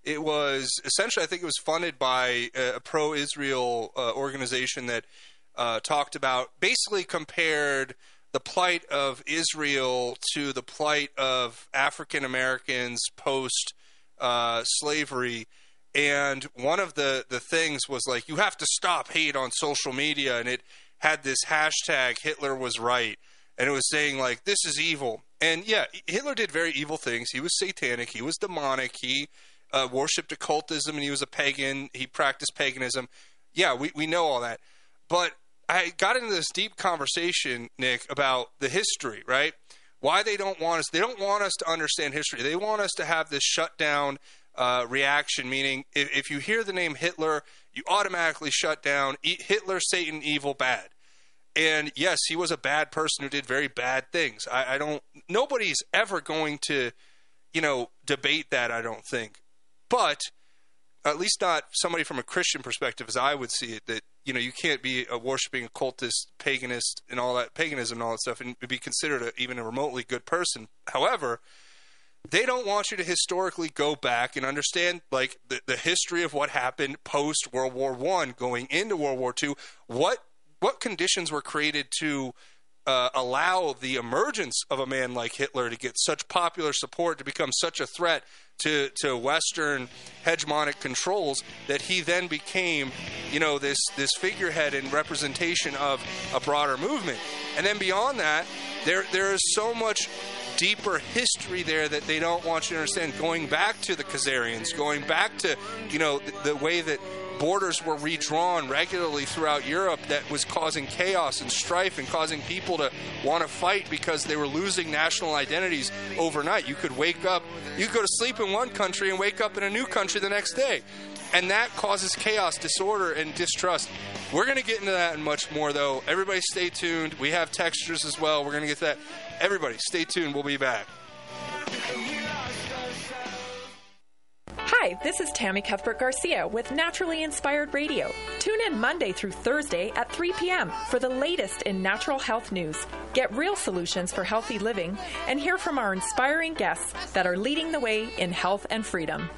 it was essentially, I think it was funded by a, a pro-Israel uh, organization that uh, talked about, basically compared the plight of Israel to the plight of African Americans post uh, slavery. And one of the, the things was like, you have to stop hate on social media, and it had this hashtag Hitler was right, and it was saying like, this is evil. And yeah, Hitler did very evil things. He was satanic, he was demonic, he uh, worshipped occultism, and he was a pagan, he practiced paganism. Yeah, we, we know all that. But I got into this deep conversation, Nick, about the history, right? Why they don't want us, they don't want us to understand history. They want us to have this shutdown uh, reaction, meaning if, if you hear the name Hitler, you automatically shut down Hitler, Satan, evil, bad. And yes, he was a bad person who did very bad things. I, I don't – nobody's ever going to, you know, debate that, I don't think. But at least not somebody from a Christian perspective, as I would see it, that, you know, you can't be a worshiping occultist, paganist, and all that – paganism and all that stuff and be considered a, even a remotely good person. However – they don't want you to historically go back and understand, like, the, the history of what happened post-World War One, going into World War Two. What what conditions were created to uh, allow the emergence of a man like Hitler to get such popular support, to become such a threat to, to Western hegemonic controls, that he then became, you know, this, this figurehead and representation of a broader movement. And then beyond that, there there is so much deeper history there that they don't want you to understand, going back to the Khazarians, going back to, you know, the, the way that borders were redrawn regularly throughout Europe that was causing chaos and strife and causing people to want to fight because they were losing national identities overnight. You could wake up, you go to sleep in one country and wake up in a new country the next day. And that causes chaos, disorder, and distrust. We're going to get into that and much more, though. Everybody stay tuned. We have textures as well. We're going to get to that. Everybody stay tuned. We'll be back. Hi, this is Tammy Cuthbert-Garcia with Naturally Inspired Radio. Tune in Monday through Thursday at three p.m. for the latest in natural health news. Get real solutions for healthy living and hear from our inspiring guests that are leading the way in health and freedom.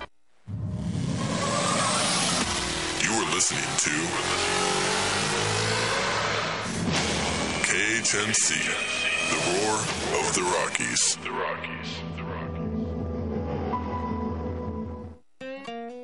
You are listening to K H N C, the roar of the Rockies. The Rockies.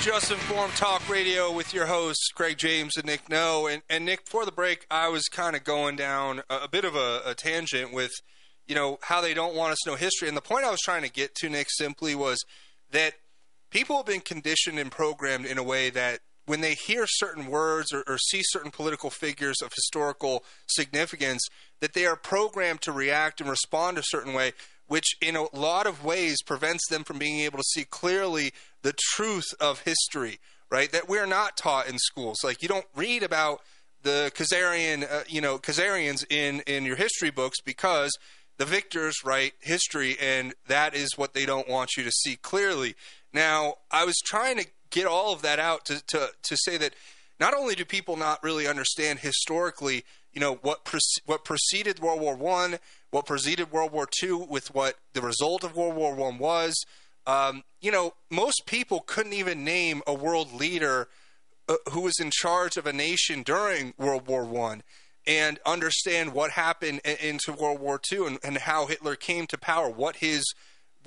Just Informed Talk Radio with your hosts, Craig James and Nick No. And, and Nick, before the break, I was kind of going down a, a bit of a, a tangent with, you know, how they don't want us to know history. And the point I was trying to get to, Nick, simply was that people have been conditioned and programmed in a way that when they hear certain words or, or see certain political figures of historical significance, that they are programmed to react and respond a certain way, which in a lot of ways prevents them from being able to see clearly the truth of history, right? That we're not taught in schools. Like, you don't read about the Khazarian, uh, you know, Khazarians in, in your history books because the victors write history, and that is what they don't want you to see clearly. Now, I was trying to get all of that out to, to, to say that not only do people not really understand historically, you know, what pre- what preceded World War One, what preceded World War Two, with what the result of World War One was. Um, you know, most people couldn't even name a world leader uh, who was in charge of a nation during World War One, and understand what happened a- into World War Two, and, and how Hitler came to power, what his,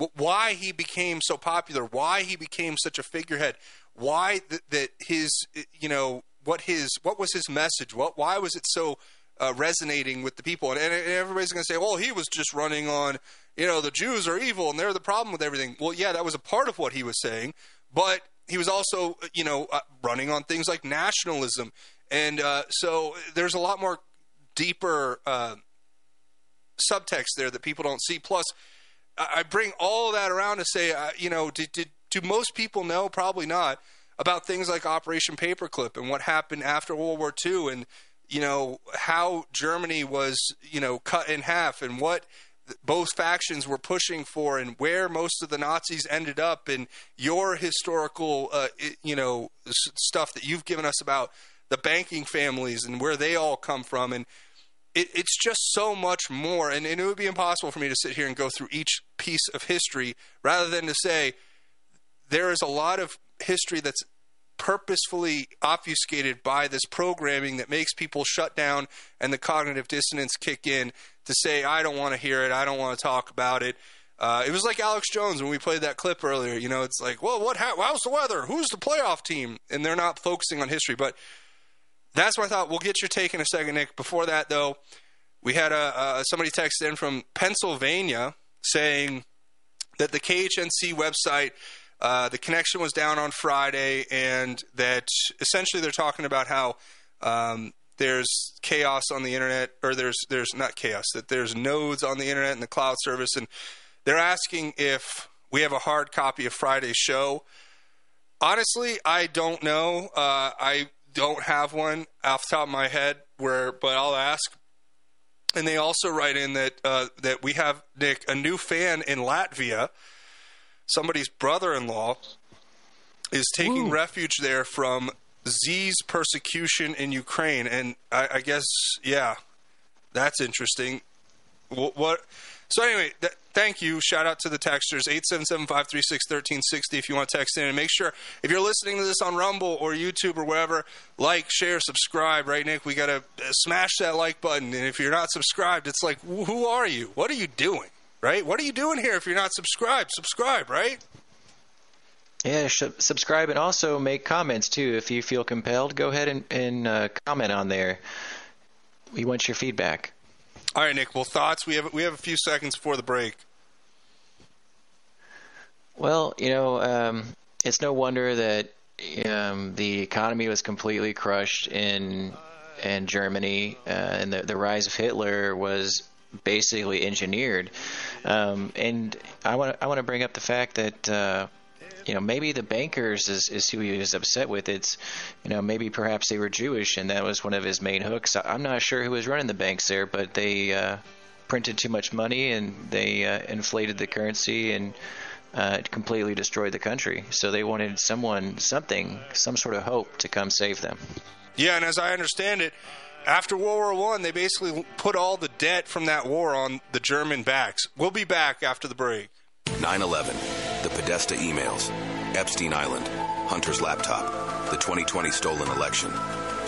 wh- why he became so popular, why he became such a figurehead, why th- that his, you know, what his, what was his message, what, why was it so Uh, resonating with the people, and, and everybody's going to say, well, he was just running on, you know, the Jews are evil and they're the problem with everything. Well, yeah, that was a part of what he was saying, but he was also, you know, uh, running on things like nationalism, and uh, so there's a lot more deeper uh, subtext there that people don't see. Plus, I, I bring all that around to say, uh, you know, did, did, do most people know? Probably not, about things like Operation Paperclip and what happened after World War Two, and you know, how Germany was, you know, cut in half, and what both factions were pushing for, and where most of the Nazis ended up, and your historical, uh, you know, stuff that you've given us about the banking families and where they all come from. And it, it's just so much more. And, and it would be impossible for me to sit here and go through each piece of history, rather than to say there is a lot of history that's purposefully obfuscated by this programming that makes people shut down, and the cognitive dissonance kick in to say, I don't want to hear it, I don't want to talk about it. Uh, it was like Alex Jones when we played that clip earlier. You know, it's like, well, what? Ha- how's the weather? Who's the playoff team? And they're not focusing on history. But that's what I thought. We'll get your take in a second, Nick. Before that, though, we had a, uh, somebody text in from Pennsylvania saying that the K H N C website, Uh, the connection was down on Friday, and that essentially they're talking about how um, there's chaos on the internet, or there's there's not chaos, that there's nodes on the internet and the cloud service, and they're asking if We have a hard copy of Friday's show. Honestly, I don't know. Uh, I don't have one off the top of my head, where, but I'll ask. And they also write in that uh, that we have, Nick, a new fan in Latvia. Somebody's brother-in-law is taking Ooh. refuge there from Z's persecution in Ukraine. And I, I guess, yeah, that's interesting. What? what so anyway, th- thank you. Shout out to the texters, eight seven seven, five three six, one three six zero if you want to text in. And make sure, if you're listening to this on Rumble or YouTube or wherever, like, share, subscribe, right, Nick? We got to smash that like button. And if you're not subscribed, it's like, who are you? What are you doing, right? What are you doing here if you're not subscribed? Subscribe, right? Yeah, sh- subscribe and also make comments, too. If you feel compelled, go ahead and, and uh, comment on there. We want your feedback. All right, Nick. Well, thoughts? We have we have a few seconds before the break. Well, you know, um, it's no wonder that um, the economy was completely crushed in in Germany, uh, and the, the rise of Hitler was basically engineered. Um, and I want I want to bring up the fact that. Uh, You know, maybe the bankers is, is who he was upset with. It's, you know, maybe perhaps they were Jewish, and that was one of his main hooks. I'm not sure who was running the banks there, but they uh, printed too much money, and they uh, inflated the currency, and uh, it completely destroyed the country. So they wanted someone, something, some sort of hope to come save them. Yeah, and as I understand it, after World War One, they basically put all the debt from that war on the German backs. We'll be back after the break. nine eleven. The Podesta emails, Epstein Island, Hunter's laptop, the twenty twenty stolen election.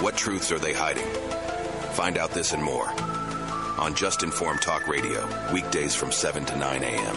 What truths are they hiding? Find out this and more on Just Informed Talk Radio, weekdays from seven to nine a.m.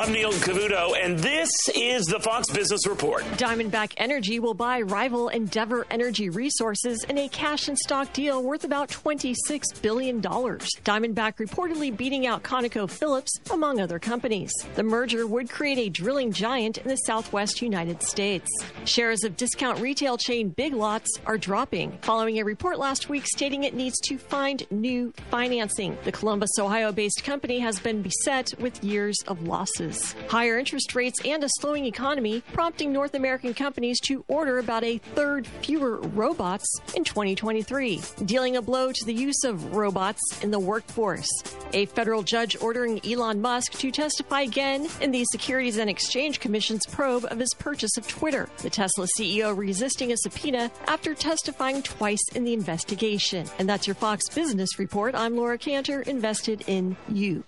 I'm Neil Cavuto, and this is the Fox Business Report. Diamondback Energy will buy rival Endeavor Energy Resources in a cash-and-stock deal worth about twenty-six billion dollars. Diamondback reportedly beating out ConocoPhillips, among other companies. The merger would create a drilling giant in the southwest United States. Shares of discount retail chain Big Lots are dropping, following a report last week stating it needs to find new financing. The Columbus, Ohio-based company has been beset with years of losses. Higher interest rates and a slowing economy prompting North American companies to order about a third fewer robots in twenty twenty-three, dealing a blow to the use of robots in the workforce. A federal judge ordering Elon Musk to testify again in the Securities and Exchange Commission's probe of his purchase of Twitter. The Tesla C E O resisting a subpoena after testifying twice in the investigation. And that's your Fox Business Report. I'm Laura Cantor, invested in you.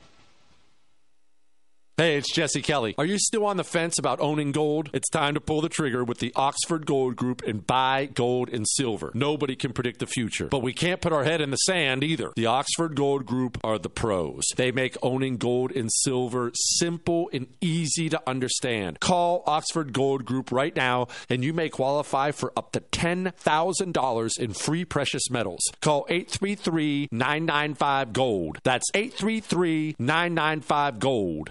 Hey, it's Jesse Kelly. Are you still on the fence about owning gold? It's time to pull the trigger with the Oxford Gold Group and buy gold and silver. Nobody can predict the future, but we can't put our head in the sand either. The Oxford Gold Group are the pros. They make owning gold and silver simple and easy to understand. Call Oxford Gold Group right now, and you may qualify for up to ten thousand dollars in free precious metals. Call eight three three, nine nine five, GOLD. That's eight three three, nine nine five, GOLD.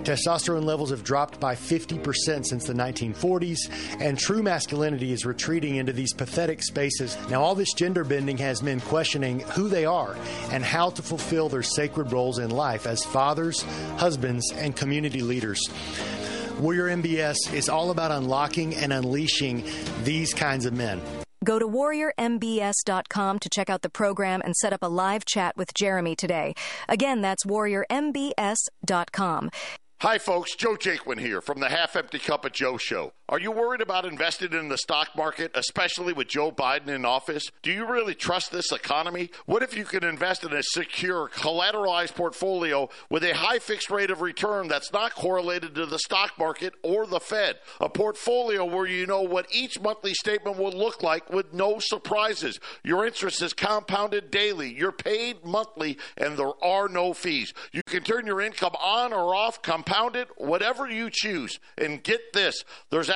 Testosterone levels have dropped by fifty percent since the nineteen forties, and true masculinity is retreating into these pathetic spaces. Now, all this gender bending has men questioning who they are and how to fulfill their sacred roles in life as fathers, husbands, and community leaders. Warrior M B S is all about unlocking and unleashing these kinds of men. Go to warrior m b s dot com to check out the program and set up a live chat with Jeremy today. Again, that's warrior m b s dot com. Hi, folks. Joe Jaquin here from the Half Empty Cup of Joe show. Are you worried about investing in the stock market, especially with Joe Biden in office? Do you really trust this economy? What if you could invest in a secure, collateralized portfolio with a high fixed rate of return that's not correlated to the stock market or the Fed? A portfolio where you know what each monthly statement will look like with no surprises. Your interest is compounded daily. You're paid monthly, and there are no fees. You can turn your income on or off, compounded. Pound it, whatever you choose. And get this, there's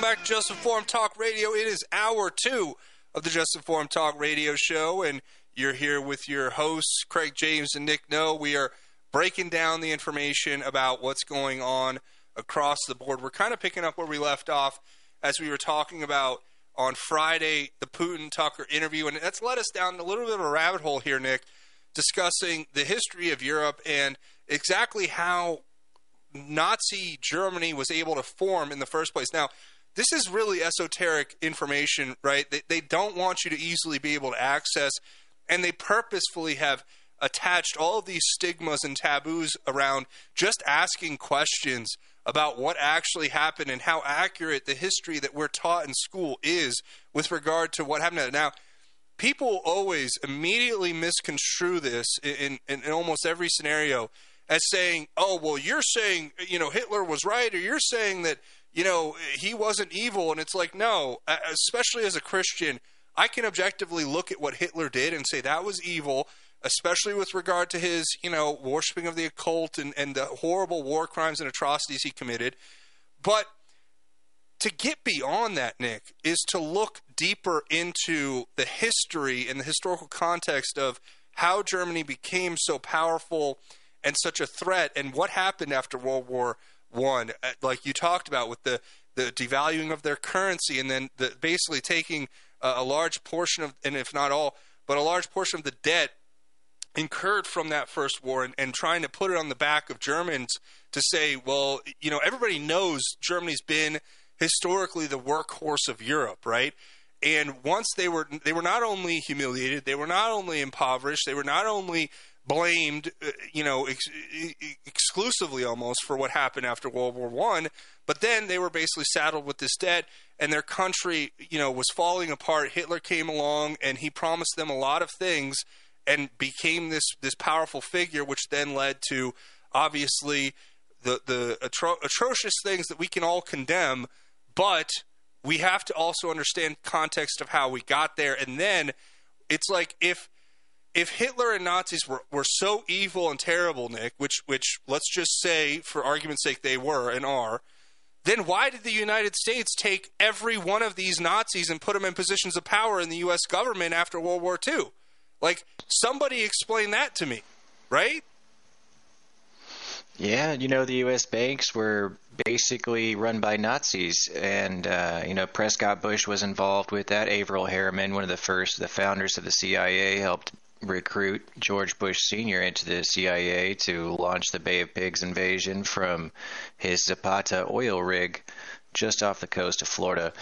Back to Just Informed Talk Radio. It is hour two of the Just Informed Talk Radio show, and you're here with your hosts, Craig James and Nick No. We are breaking down the information about what's going on across the board. We're kind of picking up where we left off as we were talking about on Friday, the Putin-Tucker interview, and that's led us down a little bit of a rabbit hole here, Nick, discussing the history of Europe and exactly how Nazi Germany was able to form in the first place. Now, this is really esoteric information, right? They, they don't want you to easily be able to access, and they purposefully have attached all of these stigmas and taboos around just asking questions about what actually happened and how accurate the history that we're taught in school is with regard to what happened. Now, people always immediately misconstrue this in, in, in almost every scenario as saying, oh, well, you're saying, you know, Hitler was right, or you're saying that, you know, he wasn't evil. And it's like, no, especially as a Christian, I can objectively look at what Hitler did and say that was evil, especially with regard to his, you know, worshiping of the occult and, and the horrible war crimes and atrocities he committed. But to get beyond that, Nick, is to look deeper into the history and the historical context of how Germany became so powerful and such a threat and what happened after World War One, like you talked about with the, the devaluing of their currency and then the, basically taking a, a large portion of, and if not all, but a large portion of the debt incurred from that first war and, and trying to put it on the back of Germans to say, well, you know, everybody knows Germany's been historically the workhorse of Europe, right? And once they were, they were not only humiliated, they were not only impoverished, they were not only blamed, you know, ex- exclusively almost for what happened after World War One, but then they were basically saddled with this debt, and their country, you know, was falling apart. Hitler came along, and he promised them a lot of things, and became this this powerful figure, which then led to obviously the the atro- atrocious things that we can all condemn, but we have to also understand context of how we got there, and then it's like if. If Hitler and Nazis were, were so evil and terrible, Nick, which which let's just say for argument's sake they were and are, then why did the United States take every one of these Nazis and put them in positions of power in the U S government after World War Two? Like, somebody explain that to me, right? Yeah, you know, the U S banks were basically run by Nazis, and, uh, you know, Prescott Bush was involved with that. Averill Harriman, one of the first, the founders of the C I A, helped recruit George Bush Senior into the C I A to launch the Bay of Pigs invasion from his Zapata oil rig just off the coast of Florida.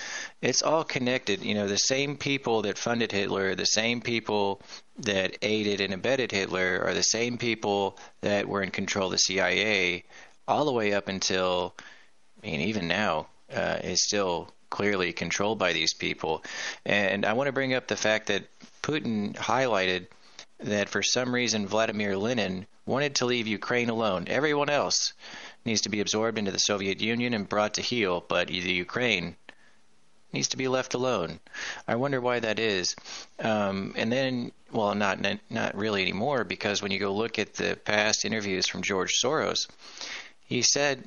It's all connected. You know, the same people that funded Hitler, the same people that aided and abetted Hitler are the same people that were in control of the C I A all the way up until, I mean, even now, uh, is still clearly controlled by these people. And I want to bring up the fact that Putin highlighted that for some reason Vladimir Lenin wanted to leave Ukraine alone. Everyone else needs to be absorbed into the Soviet Union and brought to heel, but the Ukraine needs to be left alone. I wonder why that is. Um, and then, well, not not really anymore, because when you go look at the past interviews from George Soros, he said,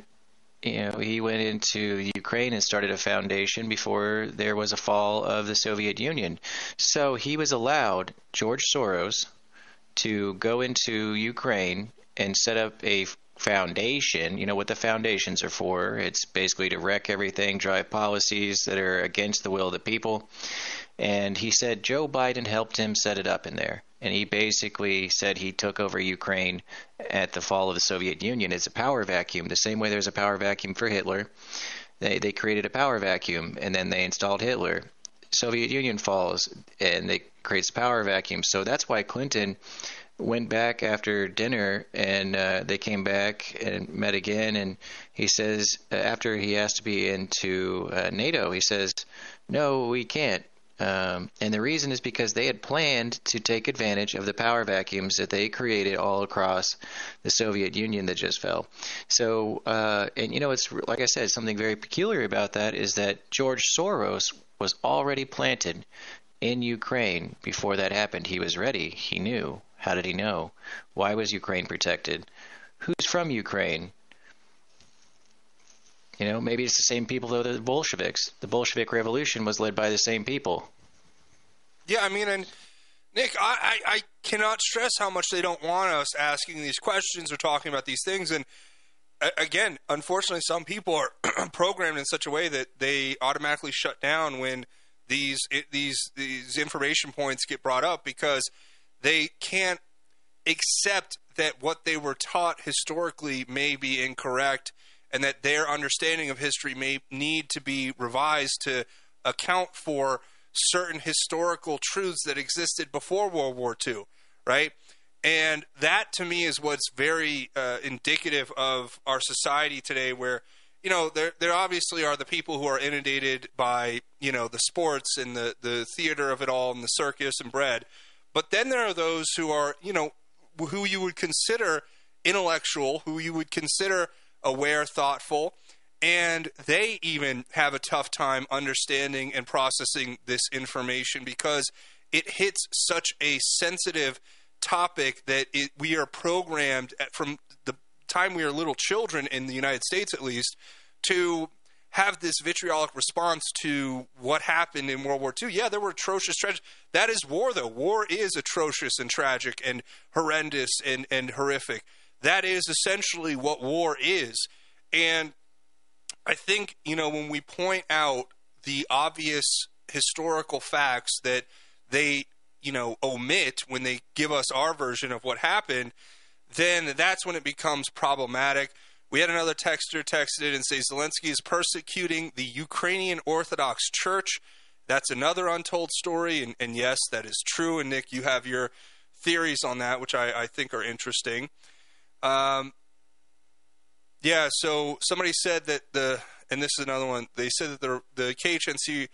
you know, he went into Ukraine and started a foundation before there was a fall of the Soviet Union. So he was allowed, George Soros, to go into Ukraine and set up a foundation. You know what the foundations are for. It's basically to wreck everything, drive policies that are against the will of the people. And he said Joe Biden helped him set it up in there. And he basically said he took over Ukraine at the fall of the Soviet Union. It's a power vacuum. The same way there's a power vacuum for Hitler. They they created a power vacuum, and then they installed Hitler. Soviet Union falls, and it creates a power vacuum. So that's why Clinton went back after dinner, and uh, they came back and met again, and he says, uh, after he has to be into uh, NATO, he says, no, we can't. Um, and the reason is because they had planned to take advantage of the power vacuums that they created all across the Soviet Union that just fell. So, uh, and you know, it's like I said, something very peculiar about that is that George Soros was already planted in Ukraine before that happened. He was ready. He knew. How did he know? Why was Ukraine protected? Who's from Ukraine? You know, maybe it's the same people, though, the Bolsheviks. The Bolshevik Revolution was led by the same people. Yeah, I mean, and Nick, I, I, I cannot stress how much they don't want us asking these questions or talking about these things. And again, unfortunately, some people are programmed in such a way that they automatically shut down when these these these information points get brought up, because they can't accept that what they were taught historically may be incorrect, and that their understanding of history may need to be revised to account for certain historical truths that existed before World War Two, right? And that, to me, is what's very uh, indicative of our society today, where, you know, there there obviously are the people who are inundated by, you know, the sports and the, the theater of it all and the circus and bread. But then there are those who are, you know, who you would consider intellectual, who you would consider aware, thoughtful, and they even have a tough time understanding and processing this information, because it hits such a sensitive topic that it, we are programmed at, from the time we are little children in the United States at least, to have this vitriolic response to what happened in World War Two. Yeah, there were atrocious tragedies. That is war, though. War is atrocious and tragic and horrendous and, and horrific. That is essentially what war is. And I think, you know, when we point out the obvious historical facts that they, you know, omit when they give us our version of what happened, then that's when it becomes problematic. We had another texter texted and say Zelensky is persecuting the Ukrainian Orthodox Church. That's another untold story. And, and yes, that is true. And Nick, you have your theories on that, which I, I think are interesting. Um, yeah, so somebody said that the, and this is another one, they said that the, the K H N C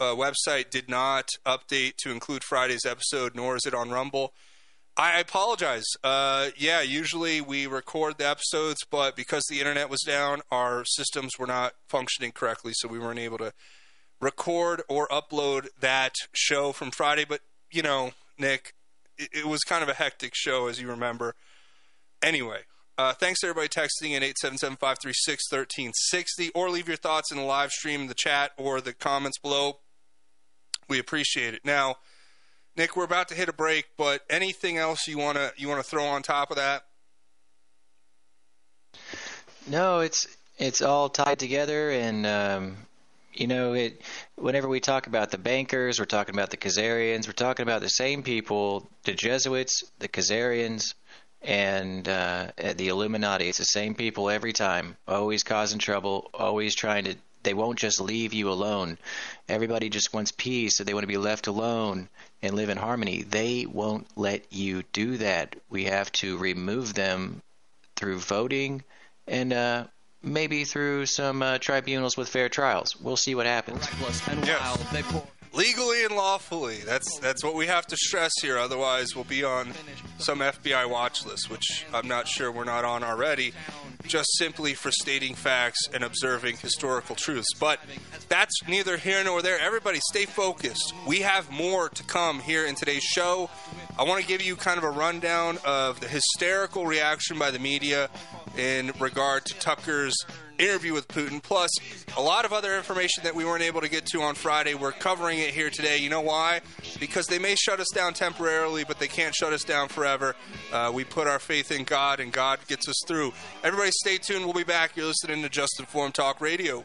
uh, website did not update to include Friday's episode, nor is it on Rumble. I apologize. Uh, yeah, usually we record the episodes, but because the internet was down, our systems were not functioning correctly, so we weren't able to record or upload that show from Friday. But, you know, Nick, it, it was kind of a hectic show, as you remember. Anyway, uh, thanks to everybody texting in eight seven seven, five three six, one three six zero, or leave your thoughts in the live stream, the chat, or the comments below. We appreciate it. Now, Nick, we're about to hit a break, but anything else you want to you want to throw on top of that? No, it's it's all tied together, and um, you know, it. Whenever we talk about the bankers, we're talking about the Khazarians, we're talking about the same people, the Jesuits, the Khazarians, and uh, the Illuminati. It's the same people every time, always causing trouble, always trying to. They won't just leave you alone. Everybody just wants peace, so they want to be left alone and live in harmony. They won't let you do that. We have to remove them through voting and uh, maybe through some uh, tribunals with fair trials. We'll see what happens. Yes. Legally and lawfully. That's that's what we have to stress here. Otherwise, we'll be on some F B I watch list, which I'm not sure we're not on already, just simply for stating facts and observing historical truths. But that's neither here nor there. Everybody stay focused. We have more to come here in today's show. I want to give you kind of a rundown of the hysterical reaction by the media in regard to Tucker's interview with Putin, plus a lot of other information that we weren't able to get to on Friday. We're covering it here today. You know why? Because they may shut us down temporarily, but they can't shut us down forever. Uh, we put our faith in God, and God gets us through. Everybody stay tuned. We'll be back. You're listening to Just Informed Talk Radio.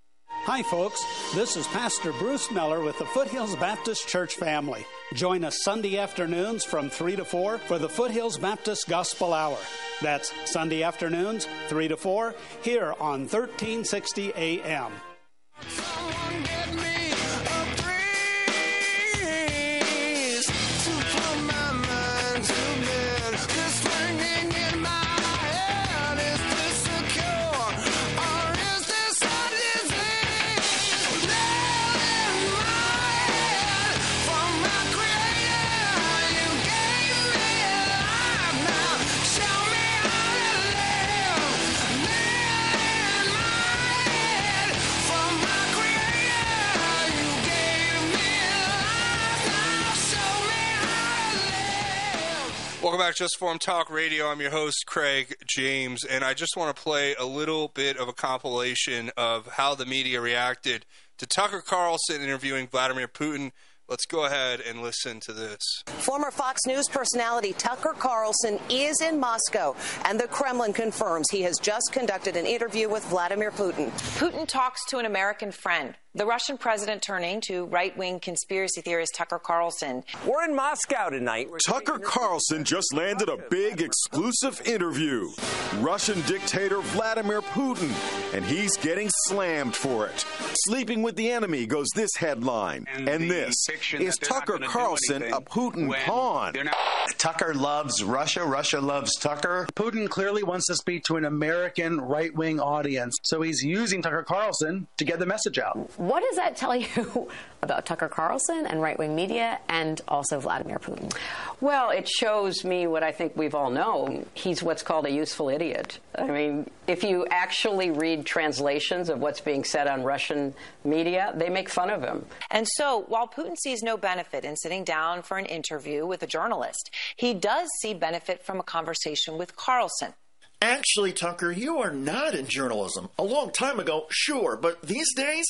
Hi, folks. This is Pastor Bruce Miller with the Foothills Baptist Church family. Join us Sunday afternoons from three to four for the Foothills Baptist Gospel Hour. That's Sunday afternoons, three to four, here on thirteen sixty A M. Welcome back to Just Informed Talk Radio. I'm your host, Craig James, and I just want to play a little bit of a compilation of how the media reacted to Tucker Carlson interviewing Vladimir Putin. Let's go ahead and listen to this. Former Fox News personality Tucker Carlson is in Moscow, and the Kremlin confirms he has just conducted an interview with Vladimir Putin. Putin talks to an American friend. The Russian president turning to right-wing conspiracy theorist Tucker Carlson. We're in Moscow tonight. We're Tucker Carlson just landed a big exclusive interview. Russian dictator Vladimir Putin, and he's getting slammed for it. Sleeping with the enemy goes this headline, and, and this is Tucker Carlson a Putin pawn? Not- Tucker loves Russia. Russia loves Tucker. Putin clearly wants to speak to an American right-wing audience, so he's using Tucker Carlson to get the message out. What does that tell you about Tucker Carlson and right-wing media and also Vladimir Putin? Well, it shows me what I think we've all known. He's what's called a useful idiot. I mean, if you actually read translations of what's being said on Russian media, they make fun of him. And so while Putin sees no benefit in sitting down for an interview with a journalist, he does see benefit from a conversation with Carlson. Actually, Tucker, you are not in journalism. A long time ago, sure, but these days,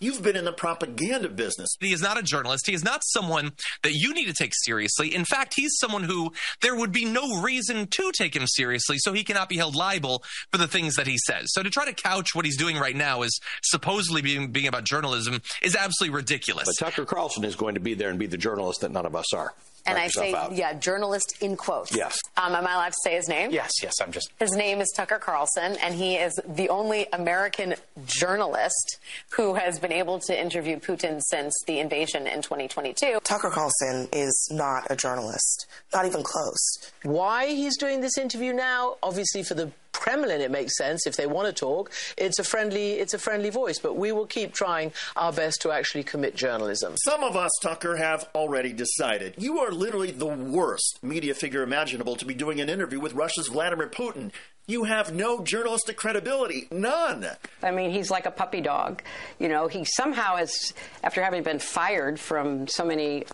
you've been in the propaganda business. He is not a journalist. He is not someone that you need to take seriously. In fact, he's someone who there would be no reason to take him seriously, so he cannot be held liable for the things that he says. So to try to couch what he's doing right now as supposedly being, being about journalism is absolutely ridiculous. But Tucker Carlson is going to be there and be the journalist that none of us are. And I say, out. yeah, journalist in quotes. Yes. Um, am I allowed to say his name? Yes, yes, I'm just... His name is Tucker Carlson, and he is the only American journalist who has been able to interview Putin since the invasion in twenty twenty-two. Tucker Carlson is not a journalist, not even close. Why he's doing this interview now, obviously for the Kremlin it makes sense if they want to talk. It's a friendly, it's a friendly voice, but we will keep trying our best to actually commit journalism. Some of us, Tucker, have already decided. You are literally the worst media figure imaginable to be doing an interview with Russia's Vladimir Putin. You have no journalistic credibility. None. I mean, he's like a puppy dog. You know, he somehow has, after having been fired from so many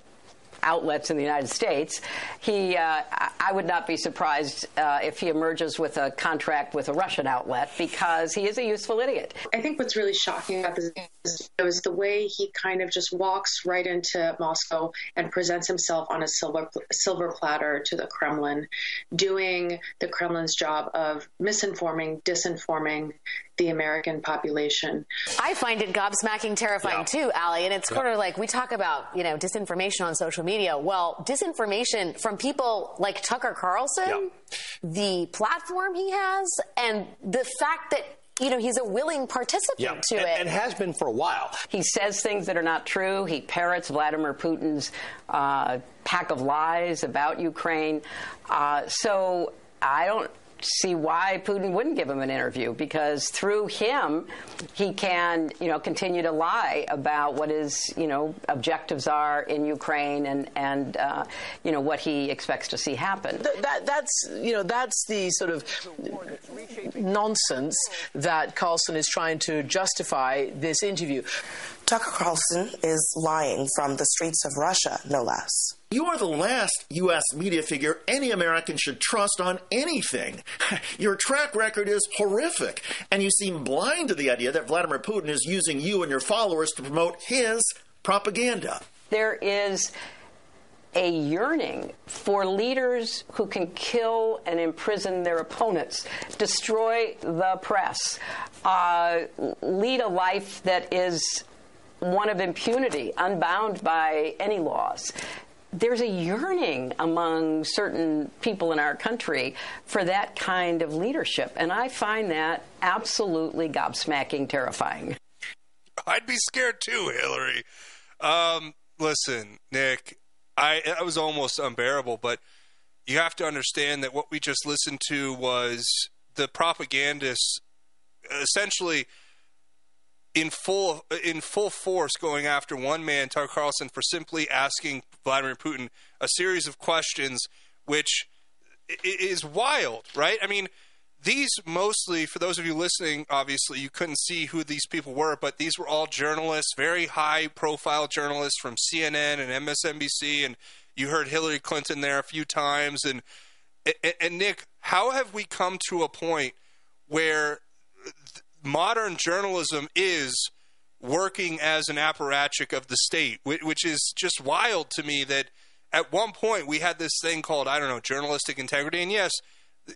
outlets in the United States, he, uh, I would not be surprised uh, if he emerges with a contract with a Russian outlet, because he is a useful idiot. I think what's really shocking about this is, is the way he kind of just walks right into Moscow and presents himself on a silver, silver platter to the Kremlin, doing the Kremlin's job of misinforming, disinforming the American population. I find it gobsmacking terrifying, yeah. too, Allie. And it's yeah. sort of like we talk about, you know, disinformation on social media. Well, disinformation from people like Tucker Carlson, yeah. the platform he has, and the fact that, you know, he's a willing participant yeah. to and, it. And has been for a while. He says things that are not true. He parrots Vladimir Putin's uh, pack of lies about Ukraine. Uh, so I don't see why Putin wouldn't give him an interview, because through him, he can, you know, continue to lie about what his, you know, objectives are in Ukraine and, and uh, you know, what he expects to see happen. That, that, that's, you know, that's the sort of nonsense that Carlson is trying to justify this interview. Tucker Carlson is lying from the streets of Russia, no less. You are the last U S media figure any American should trust on anything. Your track record is horrific, and you seem blind to the idea that Vladimir Putin is using you and your followers to promote his propaganda. There is a yearning for leaders who can kill and imprison their opponents, destroy the press, uh, lead a life that is one of impunity, unbound by any laws. There's a yearning among certain people in our country for that kind of leadership, and I find that absolutely gobsmacking terrifying. I'd be scared too, Hillary. Um, listen, Nick, I, that was almost unbearable, but you have to understand that what we just listened to was the propagandists essentially in full in full force going after one man, Tucker Carlson, for simply asking Vladimir Putin a series of questions, which is wild, right? I mean, these mostly, for those of you listening, obviously you couldn't see who these people were, but these were all journalists, very high-profile journalists from C N N and M S N B C, and you heard Hillary Clinton there a few times. And, and, and Nick, how have we come to a point where th- modern journalism is working as an apparatchik of the state, which is just wild to me that at one point we had this thing called, I don't know, journalistic integrity. And yes,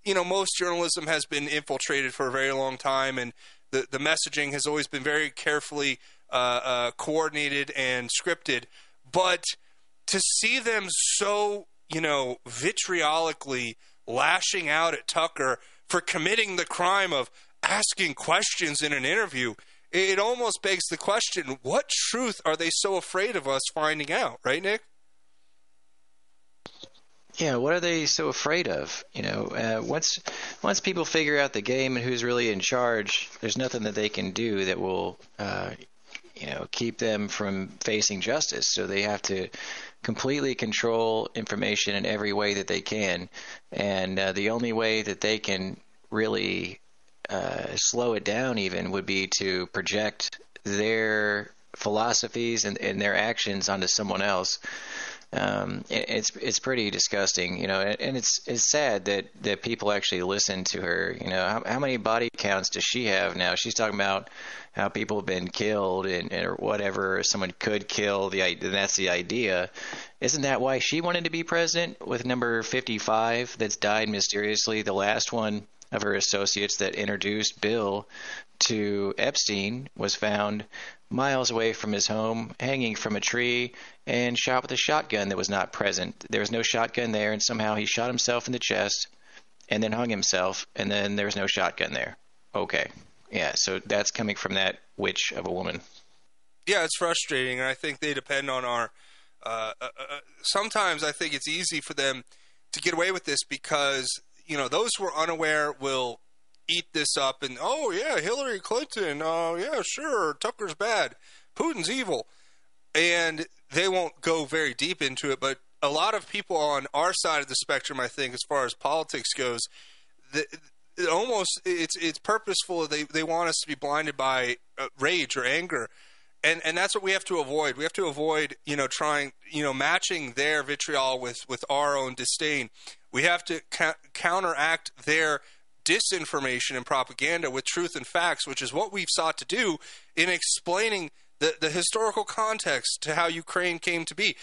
you know, most journalism has been infiltrated for a very long time, and the, the messaging has always been very carefully uh, uh, coordinated and scripted. But to see them so, you know, vitriolically lashing out at Tucker for committing the crime of asking questions in an interview, it almost begs the question, what truth are they so afraid of us finding out, right, Nick? Yeah, what are they so afraid of? You know, uh, once once people figure out the game and who's really in charge, there's nothing that they can do that will, uh, you know, keep them from facing justice. So they have to completely control information in every way that they can. And uh, the only way that they can really Uh, slow it down even would be to project their philosophies and, and their actions onto someone else. Um, it, it's it's pretty disgusting, you know, and, and it's it's sad that, that people actually listen to her. You know, how, how many body counts does she have now? She's talking about how people have been killed and, and or whatever, someone could kill, the and that's the idea. Isn't that why she wanted to be president, with number fifty-five that's died mysteriously, the last one of her associates that introduced Bill to Epstein, was found miles away from his home, hanging from a tree, and shot with a shotgun that was not present. There was no shotgun there, and somehow he shot himself in the chest and then hung himself, and then there was no shotgun there. Okay. Yeah, so that's coming from that witch of a woman. Yeah, it's frustrating, and I think they depend on our uh, – uh, uh, sometimes I think it's easy for them to get away with this because – you know, those who are unaware will eat this up and, oh, yeah, Hillary Clinton, oh, uh, yeah, sure, Tucker's bad, Putin's evil. And they won't go very deep into it, but a lot of people on our side of the spectrum, I think, as far as politics goes, the, it almost it's it's purposeful. They they want us to be blinded by uh, rage or anger, and and that's what we have to avoid. We have to avoid, you know, trying, you know, matching their vitriol with with our own disdain. We have to ca- counteract their disinformation and propaganda with truth and facts, which is what we've sought to do in explaining the, the historical context to how Ukraine came to be.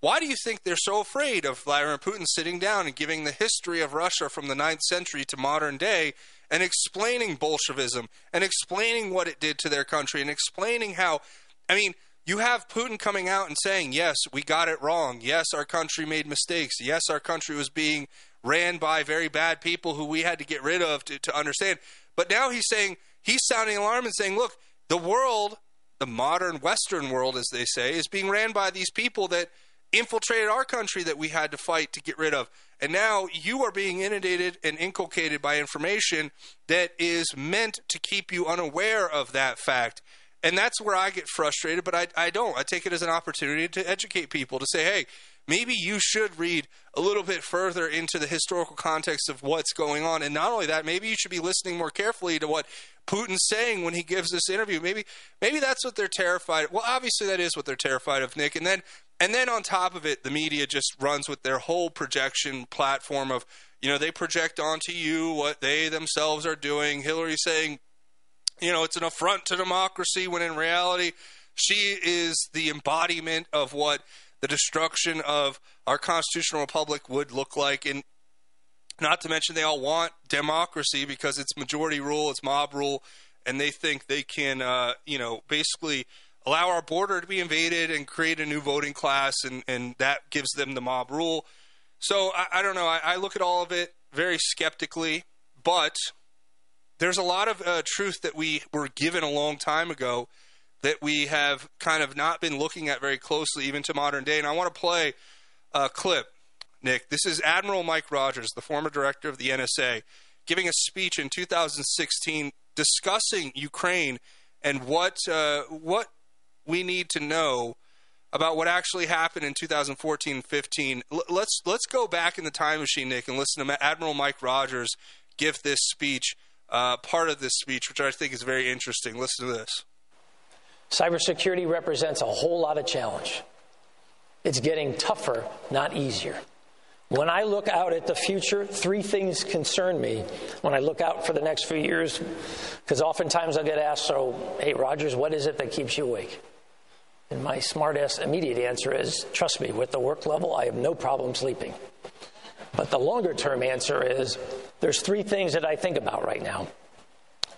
Why do you think they're so afraid of Vladimir Putin sitting down and giving the history of Russia from the ninth century to modern day and explaining Bolshevism and explaining what it did to their country and explaining how – I mean, you have Putin coming out and saying, yes, we got it wrong. Yes, our country made mistakes. Yes, our country was being ran by very bad people who we had to get rid of to, to understand. But now he's saying – he's sounding alarm and saying, look, the world, the modern Western world, as they say, is being ran by these people that – infiltrated our country that we had to fight to get rid of, and now you are being inundated and inculcated by information that is meant to keep you unaware of that fact. And that's where I get frustrated, but I, I don't. I take it as an opportunity to educate people, to say, hey, maybe you should read a little bit further into the historical context of what's going on. And not only that, maybe you should be listening more carefully to what Putin's saying when he gives this interview. Maybe maybe that's what they're terrified of. Well, obviously that is what they're terrified of, Nick. And then And then on top of it, the media just runs with their whole projection platform of, you know, they project onto you what they themselves are doing. Hillary saying, you know, it's an affront to democracy, when in reality, she is the embodiment of what the destruction of our constitutional republic would look like. And not to mention, they all want democracy because it's majority rule, it's mob rule, and they think they can, uh, you know, basically allow our border to be invaded and create a new voting class, and, and that gives them the mob rule. So I, I don't know. I, I look at all of it very skeptically, but there's a lot of uh, truth that we were given a long time ago that we have kind of not been looking at very closely, even to modern day. And I want to play a clip, Nick. This is Admiral Mike Rogers, the former director of the N S A, giving a speech in two thousand sixteen discussing Ukraine and what uh, what we need to know about what actually happened in two thousand fourteen and fifteen. L- let's let's go back in the time machine, Nick, and listen to Admiral Mike Rogers give this speech, uh, part of this speech, which I think is very interesting. Listen to this. Cybersecurity represents a whole lot of challenge. It's getting tougher, not easier. When I look out at the future, three things concern me when I look out for the next few years, because oftentimes I'll get asked, so, hey, Rogers, what is it that keeps you awake? And my smart-ass immediate answer is, trust me, with the work level, I have no problem sleeping. But the longer-term answer is, there's three things that I think about right now.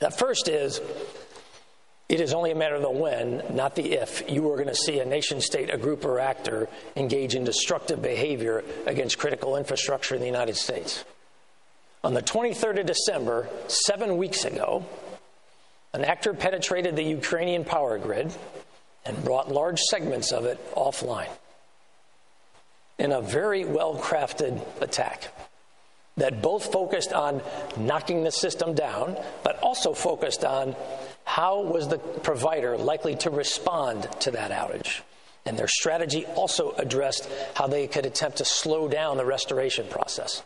The first is, it is only a matter of the when, not the if, you are going to see a nation-state, a group or actor, engage in destructive behavior against critical infrastructure in the United States. On the twenty-third of December, seven weeks ago, an actor penetrated the Ukrainian power grid and brought large segments of it offline in a very well-crafted attack that both focused on knocking the system down, but also focused on how was the provider likely to respond to that outage. And their strategy also addressed how they could attempt to slow down the restoration process.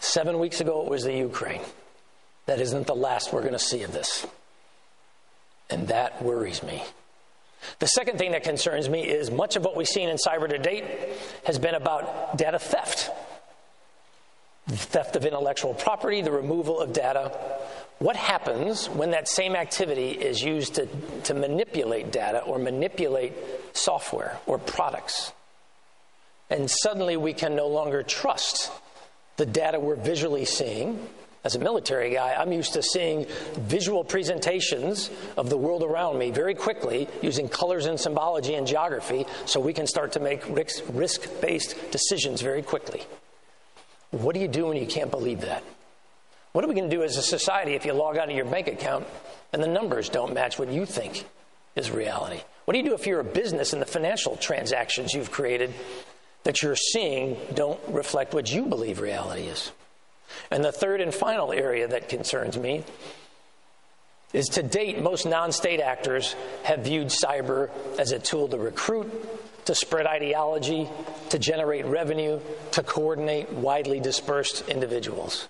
Seven weeks ago, it was the Ukraine. That isn't the last we're going to see of this. And that worries me. The second thing that concerns me is much of what we've seen in cyber to date has been about data theft. The theft of intellectual property, the removal of data. What happens when that same activity is used to, to manipulate data or manipulate software or products? And suddenly we can no longer trust the data we're visually seeing. As a military guy, I'm used to seeing visual presentations of the world around me very quickly using colors and symbology and geography so we can start to make risk-based decisions very quickly. What do you do when you can't believe that? What are we going to do as a society if you log out of your bank account and the numbers don't match what you think is reality? What do you do if you're a business and the financial transactions you've created that you're seeing don't reflect what you believe reality is? And the third and final area that concerns me is, to date, most non-state actors have viewed cyber as a tool to recruit, to spread ideology, to generate revenue, to coordinate widely dispersed individuals.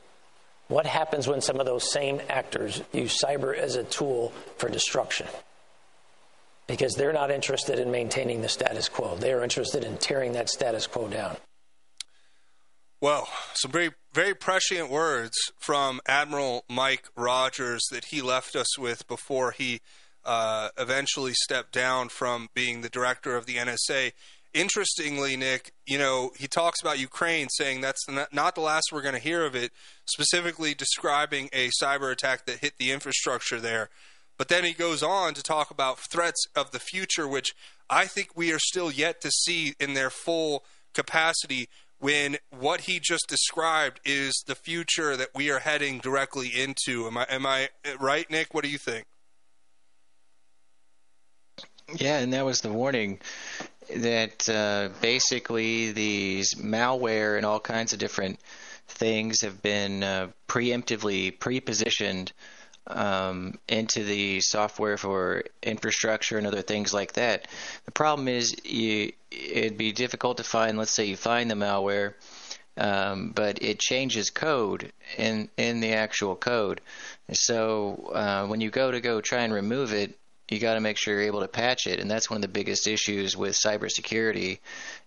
What happens when some of those same actors use cyber as a tool for destruction? Because they're not interested in maintaining the status quo. They are interested in tearing that status quo down. Well, some very, very prescient words from Admiral Mike Rogers that he left us with before he uh, eventually stepped down from being the director of the N S A. Interestingly, Nick, you know, he talks about Ukraine, saying that's not the last we're going to hear of it, specifically describing a cyber attack that hit the infrastructure there. But then he goes on to talk about threats of the future, which I think we are still yet to see in their full capacity, when what he just described is the future that we are heading directly into. Am I, am I right, Nick? What do you think? Yeah, and that was the warning that uh, basically these malware and all kinds of different things have been uh, preemptively pre-positioned um, into the software for infrastructure and other things like that. The problem is you... it'd be difficult to find. Let's say you find the malware, um, but it changes code in in the actual code. So uh, when you go to go try and remove it, you got to make sure you're able to patch it, and that's one of the biggest issues with cybersecurity,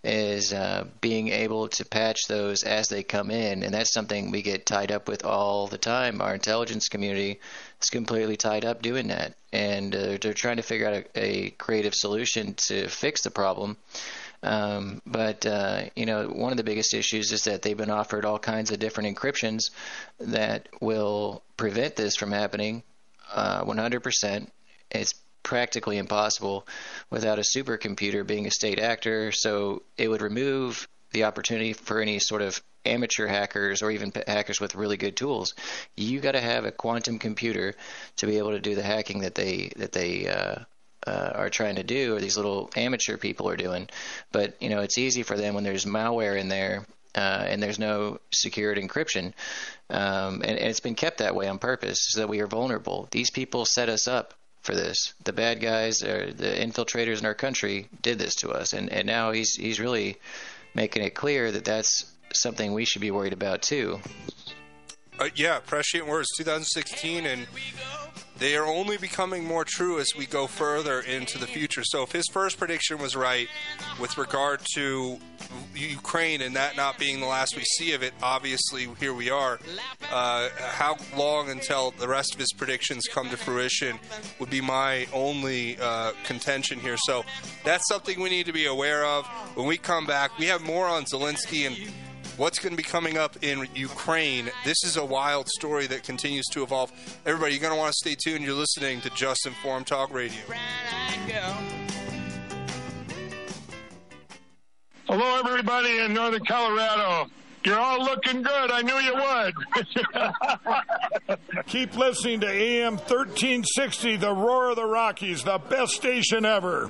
is uh, being able to patch those as they come in, and that's something we get tied up with all the time. Our intelligence community is completely tied up doing that, and uh, they're trying to figure out a, a creative solution to fix the problem. Um, but, uh, you know, one of the biggest issues is that they've been offered all kinds of different encryptions that will prevent this from happening uh, one hundred percent. It's practically impossible without a supercomputer being a state actor, so it would remove the opportunity for any sort of amateur hackers or even hackers with really good tools. You got to have a quantum computer to be able to do the hacking that they that they uh, uh, are trying to do, or these little amateur people are doing. But you know, it's easy for them when there's malware in there uh, and there's no secured encryption, um, and, and it's been kept that way on purpose so that we are vulnerable. These people set us up for this. The bad guys, or the infiltrators in our country, did this to us, and and now he's he's really making it clear that that's something we should be worried about too. Uh, yeah, prescient words, two thousand sixteen, and they are only becoming more true as we go further into the future. So if his first prediction was right with regard to Ukraine and that not being the last we see of it, obviously here we are. Uh, how long until the rest of his predictions come to fruition would be my only uh, contention here. So that's something we need to be aware of. When we come back, we have more on Zelensky and what's going to be coming up in Ukraine. This is a wild story that continues to evolve. Everybody, you're going to want to stay tuned. You're listening to Just Informed Talk Radio. Hello, everybody in northern Colorado. You're all looking good. I knew you would. Keep listening to A M thirteen sixty, the Roar of the Rockies, the best station ever.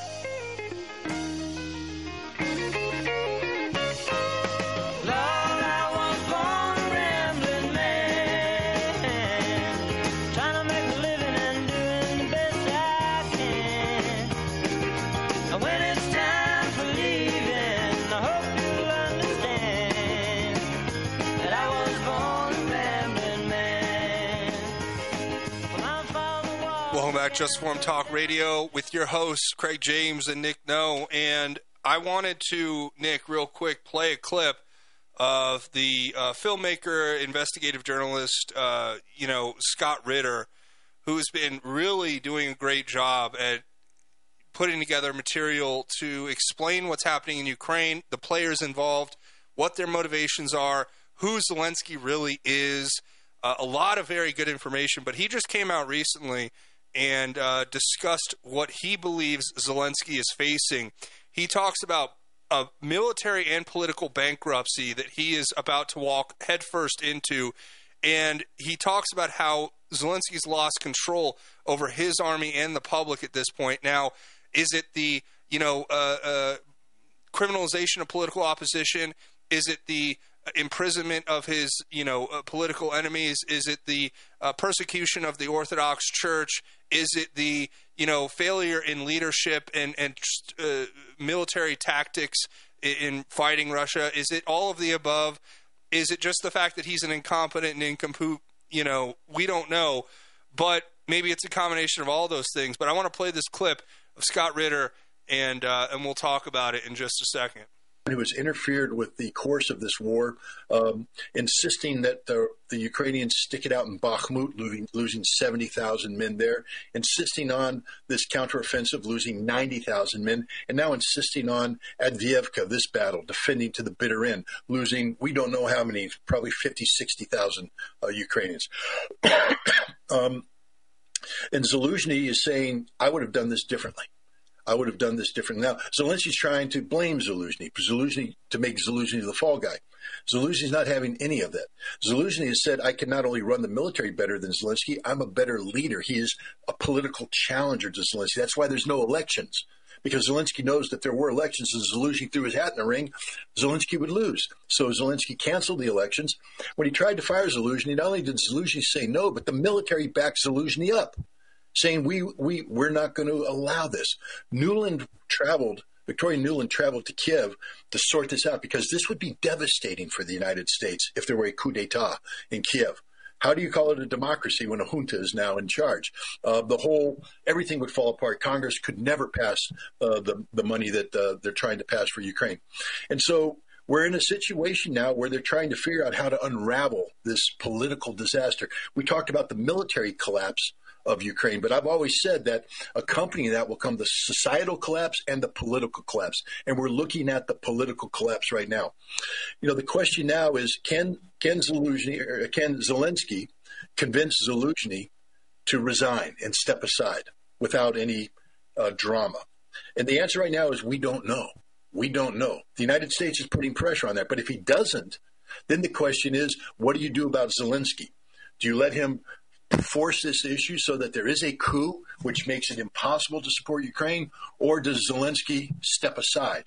Welcome back, Just Form Talk Radio, with your hosts, Craig James and Nick No. And I wanted to, Nick, real quick, play a clip of the uh, filmmaker, investigative journalist, uh, you know, Scott Ritter, who's been really doing a great job at putting together material to explain what's happening in Ukraine, the players involved, what their motivations are, who Zelensky really is, uh, a lot of very good information. But he just came out recently and uh, discussed what he believes Zelensky is facing. He talks about a military and political bankruptcy that he is about to walk headfirst into, and he talks about how Zelensky's lost control over his army and the public at this point. Now, is it the, you know, uh, uh, criminalization of political opposition? Is it the imprisonment of his, you know, uh, political enemies? Is it the uh, persecution of the Orthodox Church? Is it the, you know, failure in leadership and, and uh, military tactics in, in fighting Russia? Is it all of the above? Is it just the fact that he's an incompetent and nincompoop? You know, we don't know, but maybe it's a combination of all those things. But I want to play this clip of Scott Ritter, and uh, and we'll talk about it in just a second. Who has interfered with the course of this war, um, insisting that the, the Ukrainians stick it out in Bakhmut, losing, losing seventy thousand men there, insisting on this counteroffensive, losing ninety thousand men, and now insisting on Avdiivka, this battle, defending to the bitter end, losing, we don't know how many, probably fifty, sixty thousand uh, Ukrainians. um, and Zaluzhnyi is saying, I would have done this differently. I would have done this differently. Now, Zelensky's trying to blame Zaluzhnyi, Zaluzhnyi to make Zaluzhnyi the fall guy. Zaluzhnyi's not having any of that. Zaluzhnyi has said, I can not only run the military better than Zelensky, I'm a better leader. He is a political challenger to Zelensky. That's why there's no elections, because Zelensky knows that there were elections, and Zaluzhnyi threw his hat in the ring, Zelensky would lose. So Zelensky canceled the elections. When he tried to fire Zaluzhnyi, not only did Zaluzhnyi say no, but the military backed Zaluzhnyi up, saying we, we, we're not going to allow this. Nuland traveled, Victoria Nuland traveled to Kiev to sort this out, because this would be devastating for the United States if there were a coup d'etat in Kiev. How do you call it a democracy when a junta is now in charge? Uh, the whole, everything would fall apart. Congress could never pass uh, the, the money that uh, they're trying to pass for Ukraine. And so we're in a situation now where they're trying to figure out how to unravel this political disaster. We talked about the military collapse of Ukraine, but I've always said that accompanying that will come the societal collapse and the political collapse, and we're looking at the political collapse right now. You know, the question now is, can can Zelensky, can Zelensky convince Zaluzhnyi to resign and step aside without any uh, drama? And the answer right now is we don't know. We don't know. The United States is putting pressure on that, but if he doesn't, then the question is, what do you do about Zelensky? Do you let him force this issue so that there is a coup, which makes it impossible to support Ukraine, or does Zelensky step aside?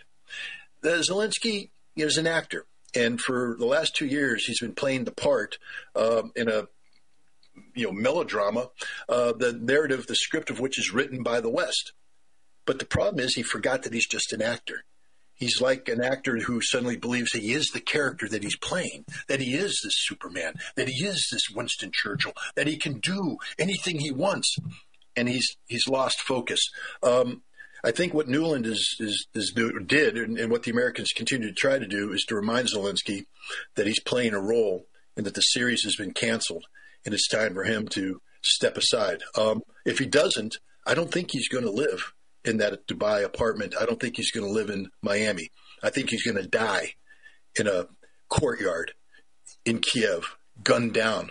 The Zelensky is an actor, and for the last two years, he's been playing the part um, in a you know melodrama, uh, the narrative, the script of which is written by the West. But the problem is he forgot that he's just an actor. He's like an actor who suddenly believes he is the character that he's playing, that he is this Superman, that he is this Winston Churchill, that he can do anything he wants. And he's he's lost focus. Um, I think what Nuland is, is, is do, did and, and what the Americans continue to try to do is to remind Zelensky that he's playing a role and that the series has been canceled and it's time for him to step aside. Um, if he doesn't, I don't think he's going to live in that Dubai apartment. I don't think he's going to live in Miami. I think he's going to die in a courtyard in Kiev, gunned down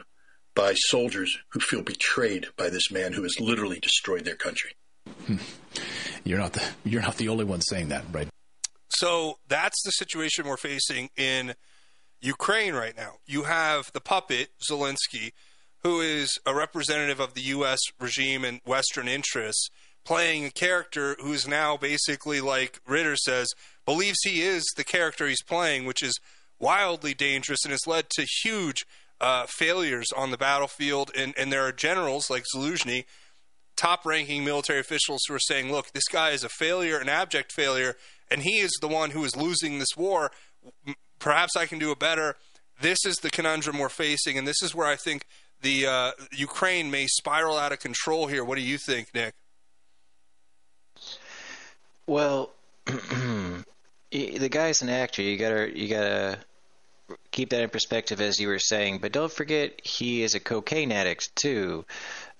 by soldiers who feel betrayed by this man who has literally destroyed their country. Hmm. You're not the, you're not the only one saying that, right? So that's the situation we're facing in Ukraine right now. You have the puppet, Zelensky, who is a representative of the U S regime and Western interests, playing a character who's now basically, like Ritter says, believes he is the character he's playing, which is wildly dangerous and has led to huge uh, failures on the battlefield. And, and there are generals like Zaluzhnyi, top-ranking military officials, who are saying, look, this guy is a failure, an abject failure, and he is the one who is losing this war. Perhaps I can do it better. This is the conundrum we're facing, and this is where I think the uh, Ukraine may spiral out of control here. What do you think, Nick? Well, the guy's an actor. You gotta, you gotta keep that in perspective, as you were saying. But don't forget, he is a cocaine addict too.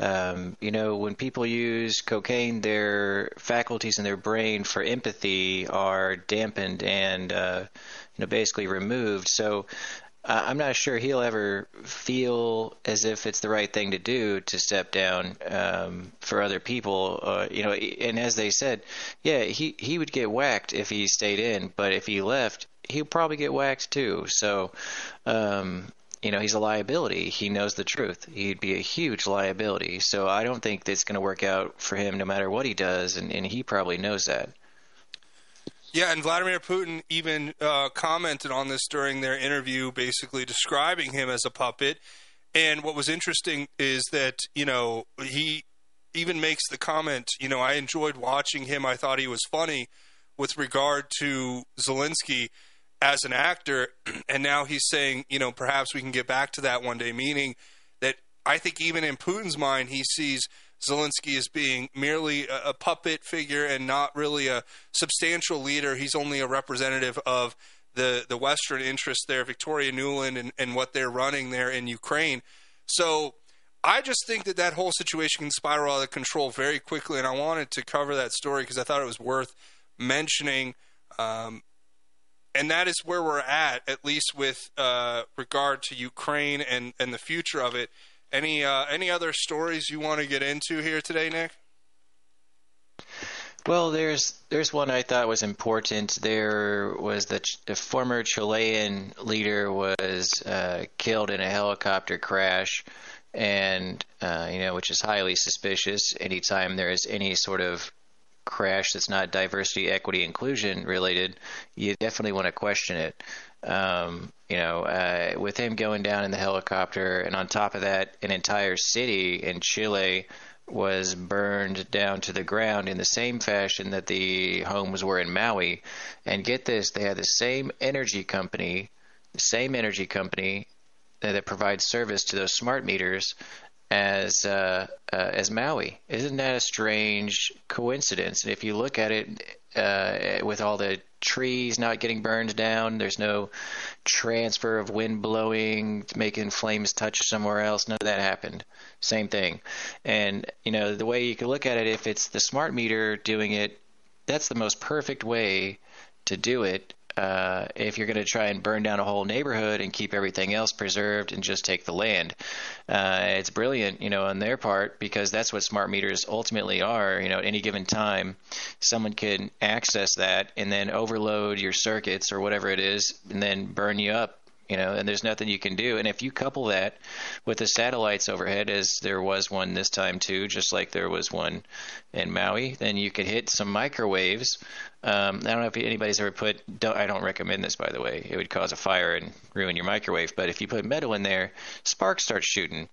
Um, you know, when people use cocaine, their faculties in their brain for empathy are dampened and, uh, you know, basically removed. So uh, I'm not sure he'll ever feel as if it's the right thing to do to step down um, for other people. Uh, you know, and as they said, yeah, he, he would get whacked if he stayed in, but if he left, he'll probably get whacked too. So, um, you know, he's a liability. He knows the truth. He'd be a huge liability. So I don't think that's going to work out for him no matter what he does, and, and he probably knows that. Yeah, and Vladimir Putin even uh, commented on this during their interview, basically describing him as a puppet. And what was interesting is that, you know, he even makes the comment, you know, I enjoyed watching him. I thought he was funny with regard to Zelensky as an actor, and now he's saying, you know, perhaps we can get back to that one day, meaning that I think even in Putin's mind, he sees Zelensky as being merely a, a puppet figure and not really a substantial leader. He's only a representative of the, the Western interests there, Victoria Nuland, and, and what they're running there in Ukraine. So I just think that that whole situation can spiral out of control very quickly, and I wanted to cover that story because I thought it was worth mentioning. Um, And that is where we're at, at least with uh, regard to Ukraine and, and the future of it. Any uh, any other stories you want to get into here today, Nick? Well, there's there's one I thought was important. There was the, the former Chilean leader was uh, killed in a helicopter crash, and uh, you know, which is highly suspicious. Anytime there is any sort of crash that's not diversity, equity, inclusion related, you definitely want to question it. Um, you know, uh, with him going down in the helicopter, and on top of that, an entire city in Chile was burned down to the ground in the same fashion that the homes were in Maui. And get this, they had the same energy company, the same energy company that, that provides service to those smart meters as uh, uh, as Maui. Isn't that a strange coincidence? And if you look at it, uh, with all the trees not getting burned down, there's no transfer of wind blowing, making flames touch somewhere else. None of that happened. Same thing. And, you know, the way you can look at it, if it's the smart meter doing it, that's the most perfect way to do it. Uh, if you're going to try and burn down a whole neighborhood and keep everything else preserved and just take the land, uh, it's brilliant, you know, on their part, because that's what smart meters ultimately are. You know, at any given time, someone can access that and then overload your circuits or whatever it is, and then burn you up. You know, and there's nothing you can do. And if you couple that with the satellites overhead, as there was one this time too, just like there was one in Maui, then you could hit some microwaves. Um, I don't know if anybody's ever put – I don't recommend this, by the way. It would cause a fire and ruin your microwave. But if you put metal in there, sparks start shooting.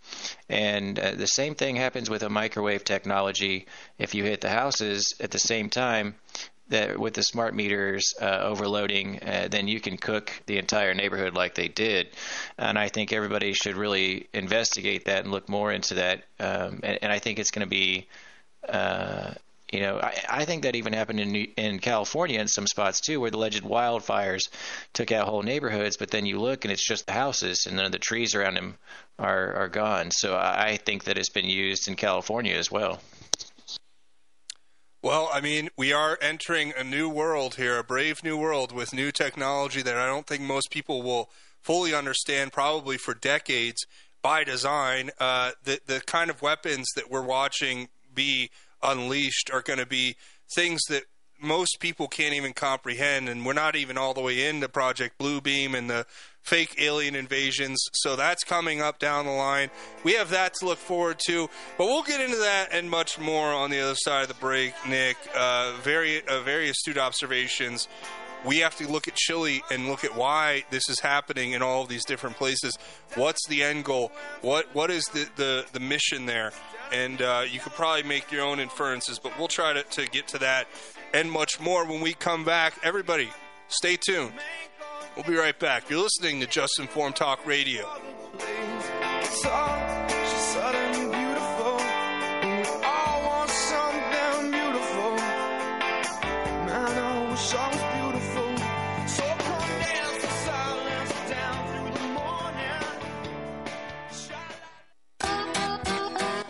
And uh, the same thing happens with a microwave technology. If you hit the houses at the same time, that with the smart meters uh, overloading, uh, then you can cook the entire neighborhood like they did. And I think everybody should really investigate that and look more into that. Um, and, and I think it's going to be, uh, you know, I, I think that even happened in in California in some spots too, where the alleged wildfires took out whole neighborhoods. But then you look and it's just the houses, and none of the trees around them are, are gone. So I think that it's been used in California as well. Well, I mean, we are entering a new world here, a brave new world with new technology that I don't think most people will fully understand probably for decades by design. Uh, the, the kind of weapons that we're watching be unleashed are going to be things that most people can't even comprehend, and we're not even all the way into Project Blue Beam and the fake alien invasions. So that's coming up down the line. We have that to look forward to, but we'll get into that and much more on the other side of the break, Nick. Uh, very, uh, very astute observations. We have to look at Chile and look at why this is happening in all of these different places. What's the end goal? What What is the, the, the mission there? And uh, you could probably make your own inferences, but we'll try to, to get to that and much more when we come back. Everybody, stay tuned. We'll be right back. You're listening to Just Informed Talk Radio.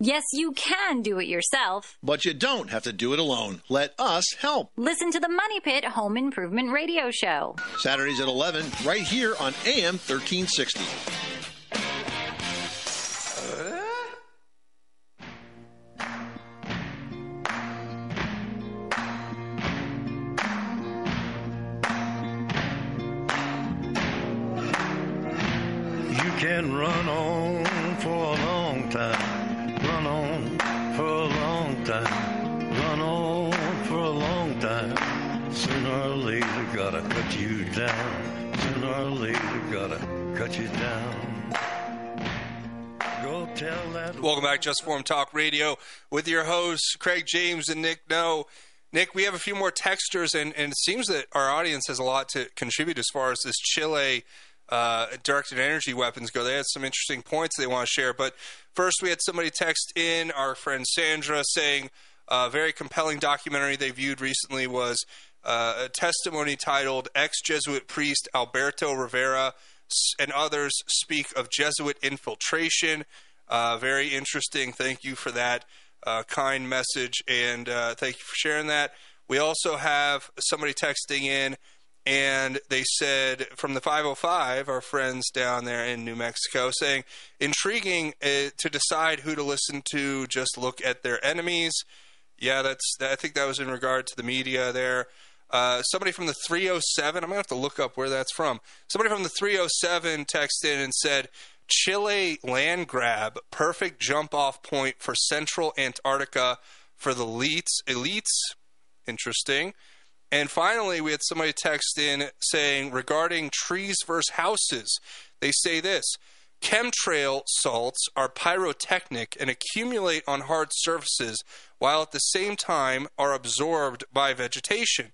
Yes, you can do it yourself. But you don't have to do it alone. Let us help. Listen to the Money Pit Home Improvement Radio Show. Saturdays at eleven, right here on A M thirteen sixty. Can run on for a long time, run on for a long time, run on for a long time. Sooner or later, gotta cut you down. Sooner or later, gotta cut you down. Go tell that. Welcome back, Just Form Talk Radio, with your hosts Craig James and Nick No. Nick, we have a few more texters, and, and it seems that our audience has a lot to contribute as far as this Chile Uh, directed energy weapons go. They had some interesting points they want to share, but first we had somebody text in, our friend Sandra, saying a very compelling documentary they viewed recently was uh, a testimony titled "Ex-Jesuit Priest Alberto Rivera and Others Speak of Jesuit Infiltration." Uh, very interesting. Thank you for that uh, kind message, and uh, thank you for sharing that. We also have somebody texting in, and they said, from the five oh five, our friends down there in New Mexico, saying, intriguing uh, to decide who to listen to, just look at their enemies. Yeah, that's. That, I think that was in regard to the media there. Uh, somebody from the three oh seven, I'm going to have to look up where that's from. Somebody from the three oh seven texted in and said, Chile land grab, perfect jump-off point for Central Antarctica for the elites. Elites, interesting. And finally, we had somebody text in saying, regarding trees versus houses, they say this: chemtrail salts are pyrotechnic and accumulate on hard surfaces, while at the same time are absorbed by vegetation.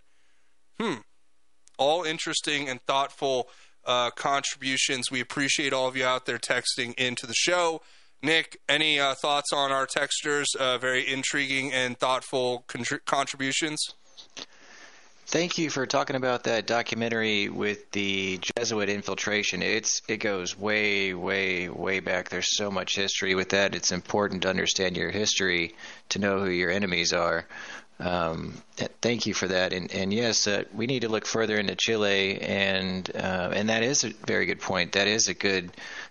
Hmm. All interesting and thoughtful uh, contributions. We appreciate all of you out there texting into the show. Nick, any uh, thoughts on our texters? Uh, very intriguing and thoughtful contri- contributions. Thank you for talking about that documentary with the Jesuit infiltration. It's it goes way, way, way back. There's so much history with that. It's important to understand your history to know who your enemies are. Um, thank you for that. And, and yes, uh, we need to look further into Chile, and uh, and that is a very good point. That is a good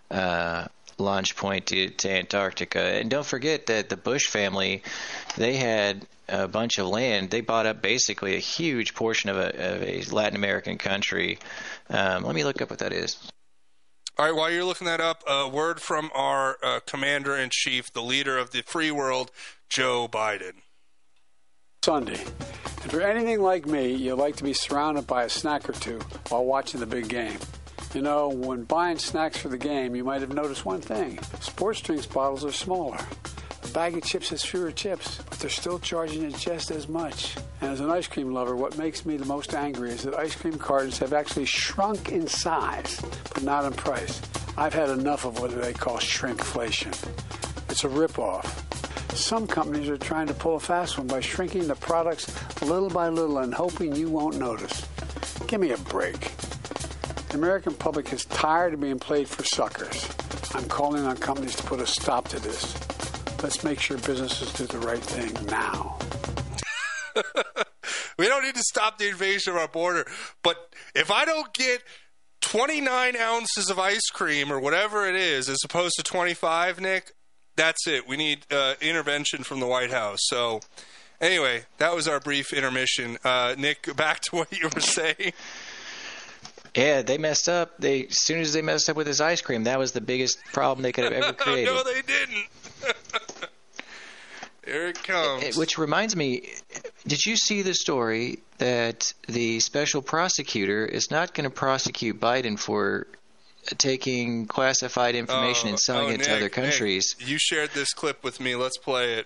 uh, launch point to, to Antarctica. And don't forget that the Bush family, they had a bunch of land. They bought up basically a huge portion of a, of a Latin American country. Um, let me look up what that is. All right, while you're looking that up, a word from our uh, commander-in-chief, the leader of the free world, Joe Biden. Sunday. If you're anything like me, you like to be surrounded by a snack or two while watching the big game. You know, when buying snacks for the game, you might have noticed one thing. Sports drinks bottles are smaller. A bag of chips has fewer chips, but they're still charging it just as much. And as an ice cream lover, what makes me the most angry is that ice cream cartons have actually shrunk in size, but not in price. I've had enough of what they call shrinkflation. It's a ripoff. Some companies are trying to pull a fast one by shrinking the products little by little and hoping you won't notice. Give me a break. The American public is tired of being played for suckers. I'm calling on companies to put a stop to this. Let's make sure businesses do the right thing now. We don't need to stop the invasion of our border. But if I don't get twenty-nine ounces of ice cream or whatever it is, as opposed to twenty-five, Nick, that's it. We need uh, intervention from the White House. So anyway, that was our brief intermission. Uh, Nick, back to what you were saying. Yeah, they messed up. They as soon as they messed up with this ice cream, that was the biggest problem they could have ever created. No, they didn't. Here it comes. Which reminds me, did you see the story that the special prosecutor is not going to prosecute Biden for taking classified information oh, and selling oh, it Nick, to other countries? Nick, you shared this clip with me. Let's play it.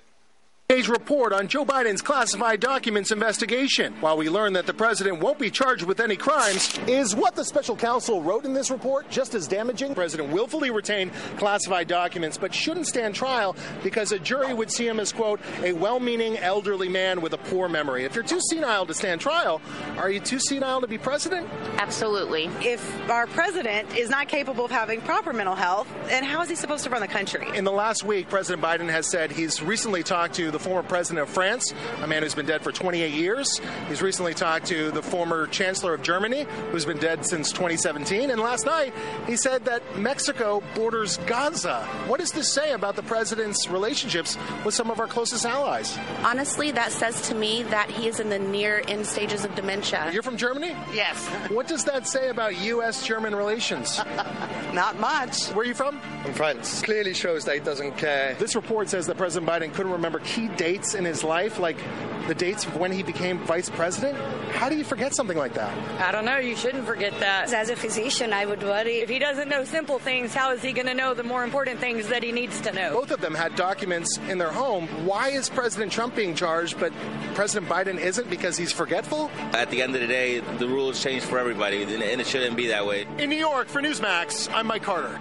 Today's report on Joe Biden's classified documents investigation. While we learn that the president won't be charged with any crimes, is what the special counsel wrote in this report just as damaging? The president willfully retained classified documents but shouldn't stand trial because a jury would see him as, quote, a well-meaning elderly man with a poor memory. If you're too senile to stand trial, are you too senile to be president? Absolutely. If our president is not capable of having proper mental health, then how is he supposed to run the country? In the last week, President Biden has said he's recently talked to the former president of France, a man who's been dead for twenty-eight years. He's recently talked to the former chancellor of Germany, who's been dead since twenty seventeen. And last night, he said that Mexico borders Gaza. What does this say about the president's relationships with some of our closest allies? Honestly, that says to me that he is in the near end stages of dementia. You're from Germany? Yes. What does that say about U S German relations? Not much. Where are you from? From France. Clearly shows that he doesn't care. This report says that President Biden couldn't remember key dates in his life, like the dates of when he became vice president. How do you forget something like that? I don't know. You shouldn't forget that. As a physician, I would worry. If he doesn't know simple things, how is he going to know the more important things that he needs to know? Both of them had documents in their home. Why is President Trump being charged, but President Biden isn't because he's forgetful? At the end of the day, the rules change for everybody, and it shouldn't be that way. In New York, for Newsmax, I'm Mike Carter.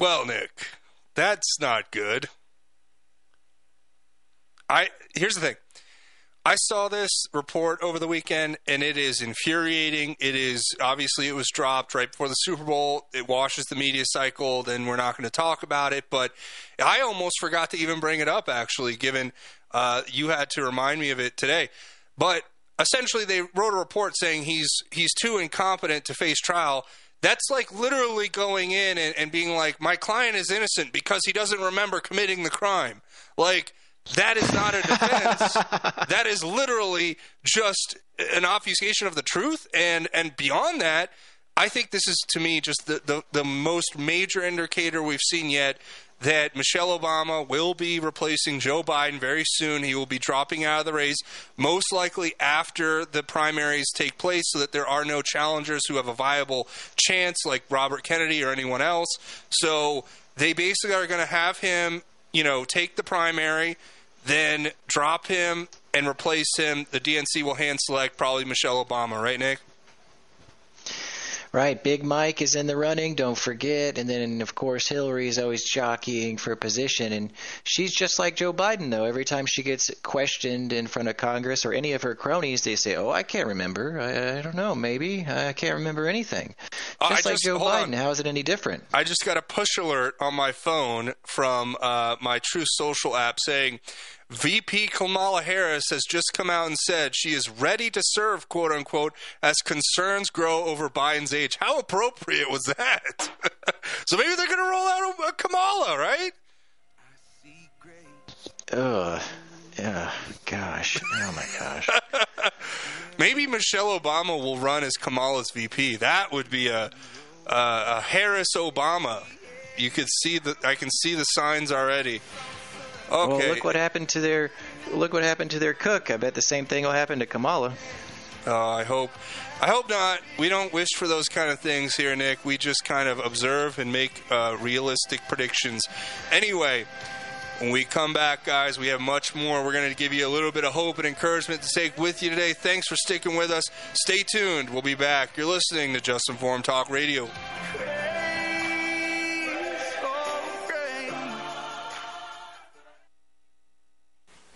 Well, Nick, that's not good. I here's the thing. I saw this report over the weekend, and it is infuriating. It is obviously it was dropped right before the Super Bowl. It washes the media cycle. Then we're not going to talk about it. But I almost forgot to even bring it up, actually, given uh, you had to remind me of it today. But essentially, they wrote a report saying he's he's too incompetent to face trial. That's like literally going in and, and being like, my client is innocent because he doesn't remember committing the crime. Like. That is not a defense. That is literally just an obfuscation of the truth. And and beyond that, I think this is, to me, just the, the, the most major indicator we've seen yet that Michelle Obama will be replacing Joe Biden very soon. He will be dropping out of the race, most likely after the primaries take place so that there are no challengers who have a viable chance like Robert Kennedy or anyone else. So they basically are going to have him, you know, take the primary, then drop him and replace him. The D N C will hand select probably Michelle Obama, right, Nick? Right. Big Mike is in the running, don't forget. And then, of course, Hillary is always jockeying for a position. And she's just like Joe Biden, though. Every time she gets questioned in front of Congress or any of her cronies, they say, oh, I can't remember. I, I don't know. Maybe. I can't remember anything. Just uh, like just, Joe Biden. On. How is it any different? I just got a push alert on my phone from uh, my True Social app saying V P Kamala Harris has just come out and said she is ready to serve, quote unquote, as concerns grow over Biden's age. How appropriate was that? So maybe they're going to roll out a, a Kamala, right? Ugh. Yeah. Gosh. Oh, my gosh. Maybe Michelle Obama will run as Kamala's V P. That would be a, a, a Harris Obama. You could see the. I can see the signs already. Okay. Well, look what happened to their look what happened to their cook. I bet the same thing will happen to Kamala. Oh, I hope I hope not. We don't wish for those kind of things here, Nick. We just kind of observe and make uh, realistic predictions. Anyway, when we come back, guys, we have much more. We're going to give you a little bit of hope and encouragement to take with you today. Thanks for sticking with us. Stay tuned. We'll be back. You're listening to Just Informed Talk Radio.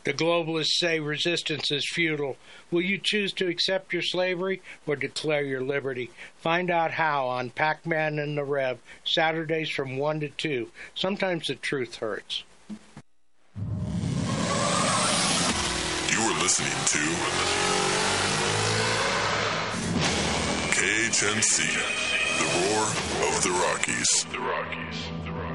The globalists say resistance is futile. Will you choose to accept your slavery or declare your liberty? Find out how on Pac-Man and the Rev, Saturdays from one to two. Sometimes the truth hurts. You are listening to K H N C, the roar of the Rockies. The Rockies. The Rockies.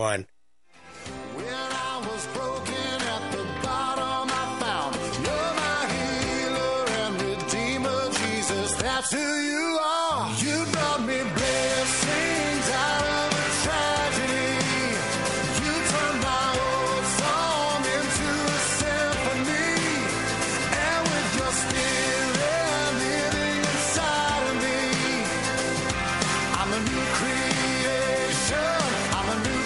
When I was broken at the bottom, I found you're my healer and redeemer, Jesus. That's who you are. You brought me blessings out of a tragedy. You turned my old song into a symphony, and with your spirit living inside of me, I'm a new creation. I'm a new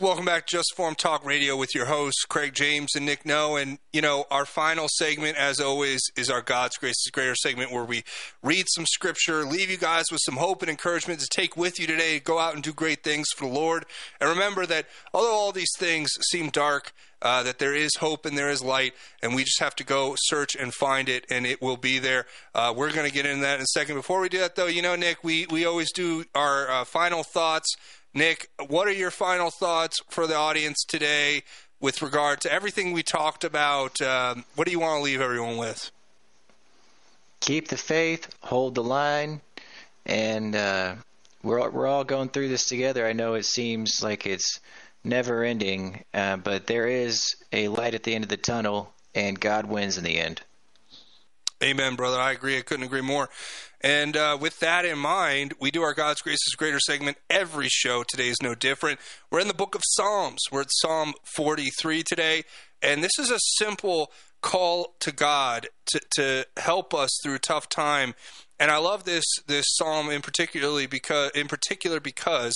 Welcome back to Just Form Talk Radio with your hosts, Craig James and Nick No. And, you know, our final segment, as always, is our God's Grace is Greater segment, where we read some scripture, leave you guys with some hope and encouragement to take with you today, go out and do great things for the Lord. And remember that although all these things seem dark, Uh, that there is hope and there is light, and we just have to go search and find it, and it will be there. Uh, we're going to get into that in a second. Before we do that, though, you know, Nick, we, we always do our uh, final thoughts. Nick, what are your final thoughts for the audience today with regard to everything we talked about? Um, what do you want to leave everyone with? Keep the faith, hold the line, and uh, we're, we're all going through this together. I know it seems like it's never ending, uh, but there is a light at the end of the tunnel, and God wins in the end. Amen, brother. I agree. I couldn't agree more. And uh, with that in mind, we do our God's Grace is Greater segment every show. Today is no different. We're in the book of Psalms. We're at Psalm forty-three today, and this is a simple call to God to, to help us through a tough time. And I love this this psalm in particularly because in particular because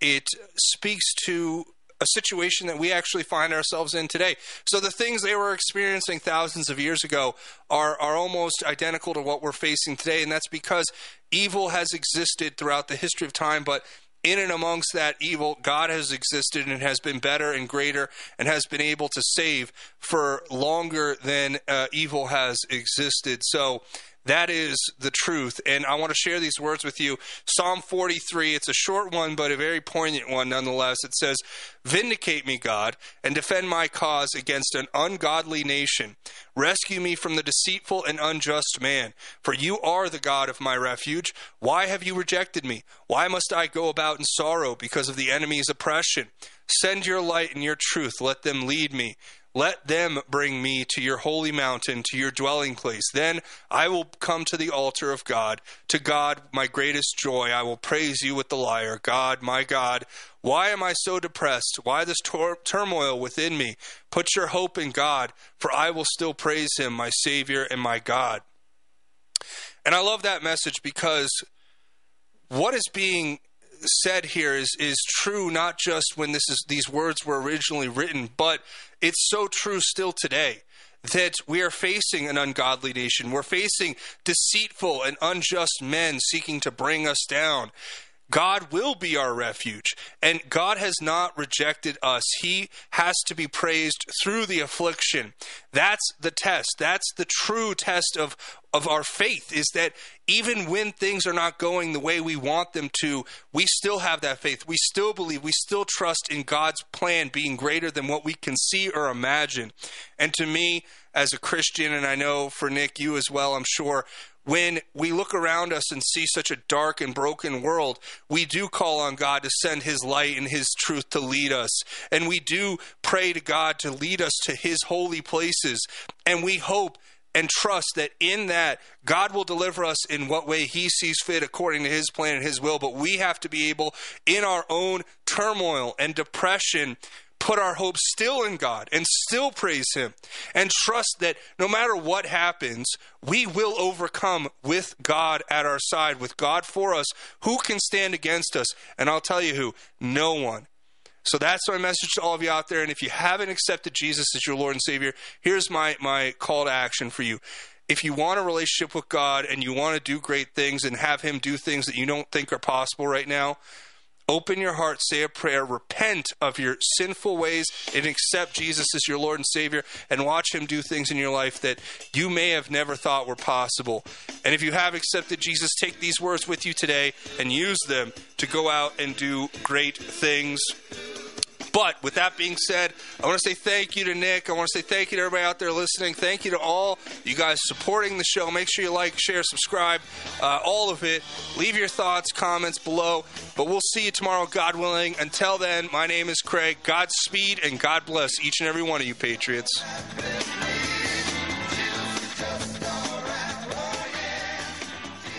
it speaks to a situation that we actually find ourselves in today. So the things they were experiencing thousands of years ago are, are almost identical to what we're facing today, and that's because evil has existed throughout the history of time, but in and amongst that evil, God has existed and has been better and greater and has been able to save for longer than uh, evil has existed. So that is the truth, and I want to share these words with you. Psalm forty-three, it's a short one but a very poignant one nonetheless. It says, "Vindicate me, God, and defend my cause against an ungodly nation. Rescue me from the deceitful and unjust man, for you are the God of my refuge. Why have you rejected me? Why must I go about in sorrow because of the enemy's oppression? Send your light and your truth. Let them lead me. Let them bring me to your holy mountain, to your dwelling place. Then I will come to the altar of God. To God, my greatest joy, I will praise you with the lyre. God, my God, why am I so depressed? Why this tor- turmoil within me? Put your hope in God, for I will still praise him, my Savior and my God." And I love that message because what is being said here is is true not just when this is these words were originally written, but it's so true still today that we are facing an ungodly nation. We're facing deceitful and unjust men seeking to bring us down. God will be our refuge, and God has not rejected us. He has to be praised through the affliction. That's the test. That's the true test of, of our faith, is that even when things are not going the way we want them to, we still have that faith. We still believe. We still trust in God's plan being greater than what we can see or imagine. And to me, as a Christian, and I know for Nick, you as well, I'm sure, when we look around us and see such a dark and broken world, we do call on God to send his light and his truth to lead us. And we do pray to God to lead us to his holy places. And we hope and trust that in that, God will deliver us in what way he sees fit according to his plan and his will. But we have to be able, in our own turmoil and depression, put our hope still in God and still praise him and trust that no matter what happens, we will overcome with God at our side, with God for us. Who can stand against us? And I'll tell you who, no one. So that's my message to all of you out there. And if you haven't accepted Jesus as your Lord and Savior, here's my, my call to action for you. If you want a relationship with God and you want to do great things and have him do things that you don't think are possible right now, open your heart, say a prayer, repent of your sinful ways, and accept Jesus as your Lord and Savior, and watch him do things in your life that you may have never thought were possible. And if you have accepted Jesus, take these words with you today and use them to go out and do great things. But with that being said, I want to say thank you to Nick. I want to say thank you to everybody out there listening. Thank you to all you guys supporting the show. Make sure you like, share, subscribe, uh, all of it. Leave your thoughts, comments below. But we'll see you tomorrow, God willing. Until then, my name is Craig. Godspeed and God bless each and every one of you, Patriots.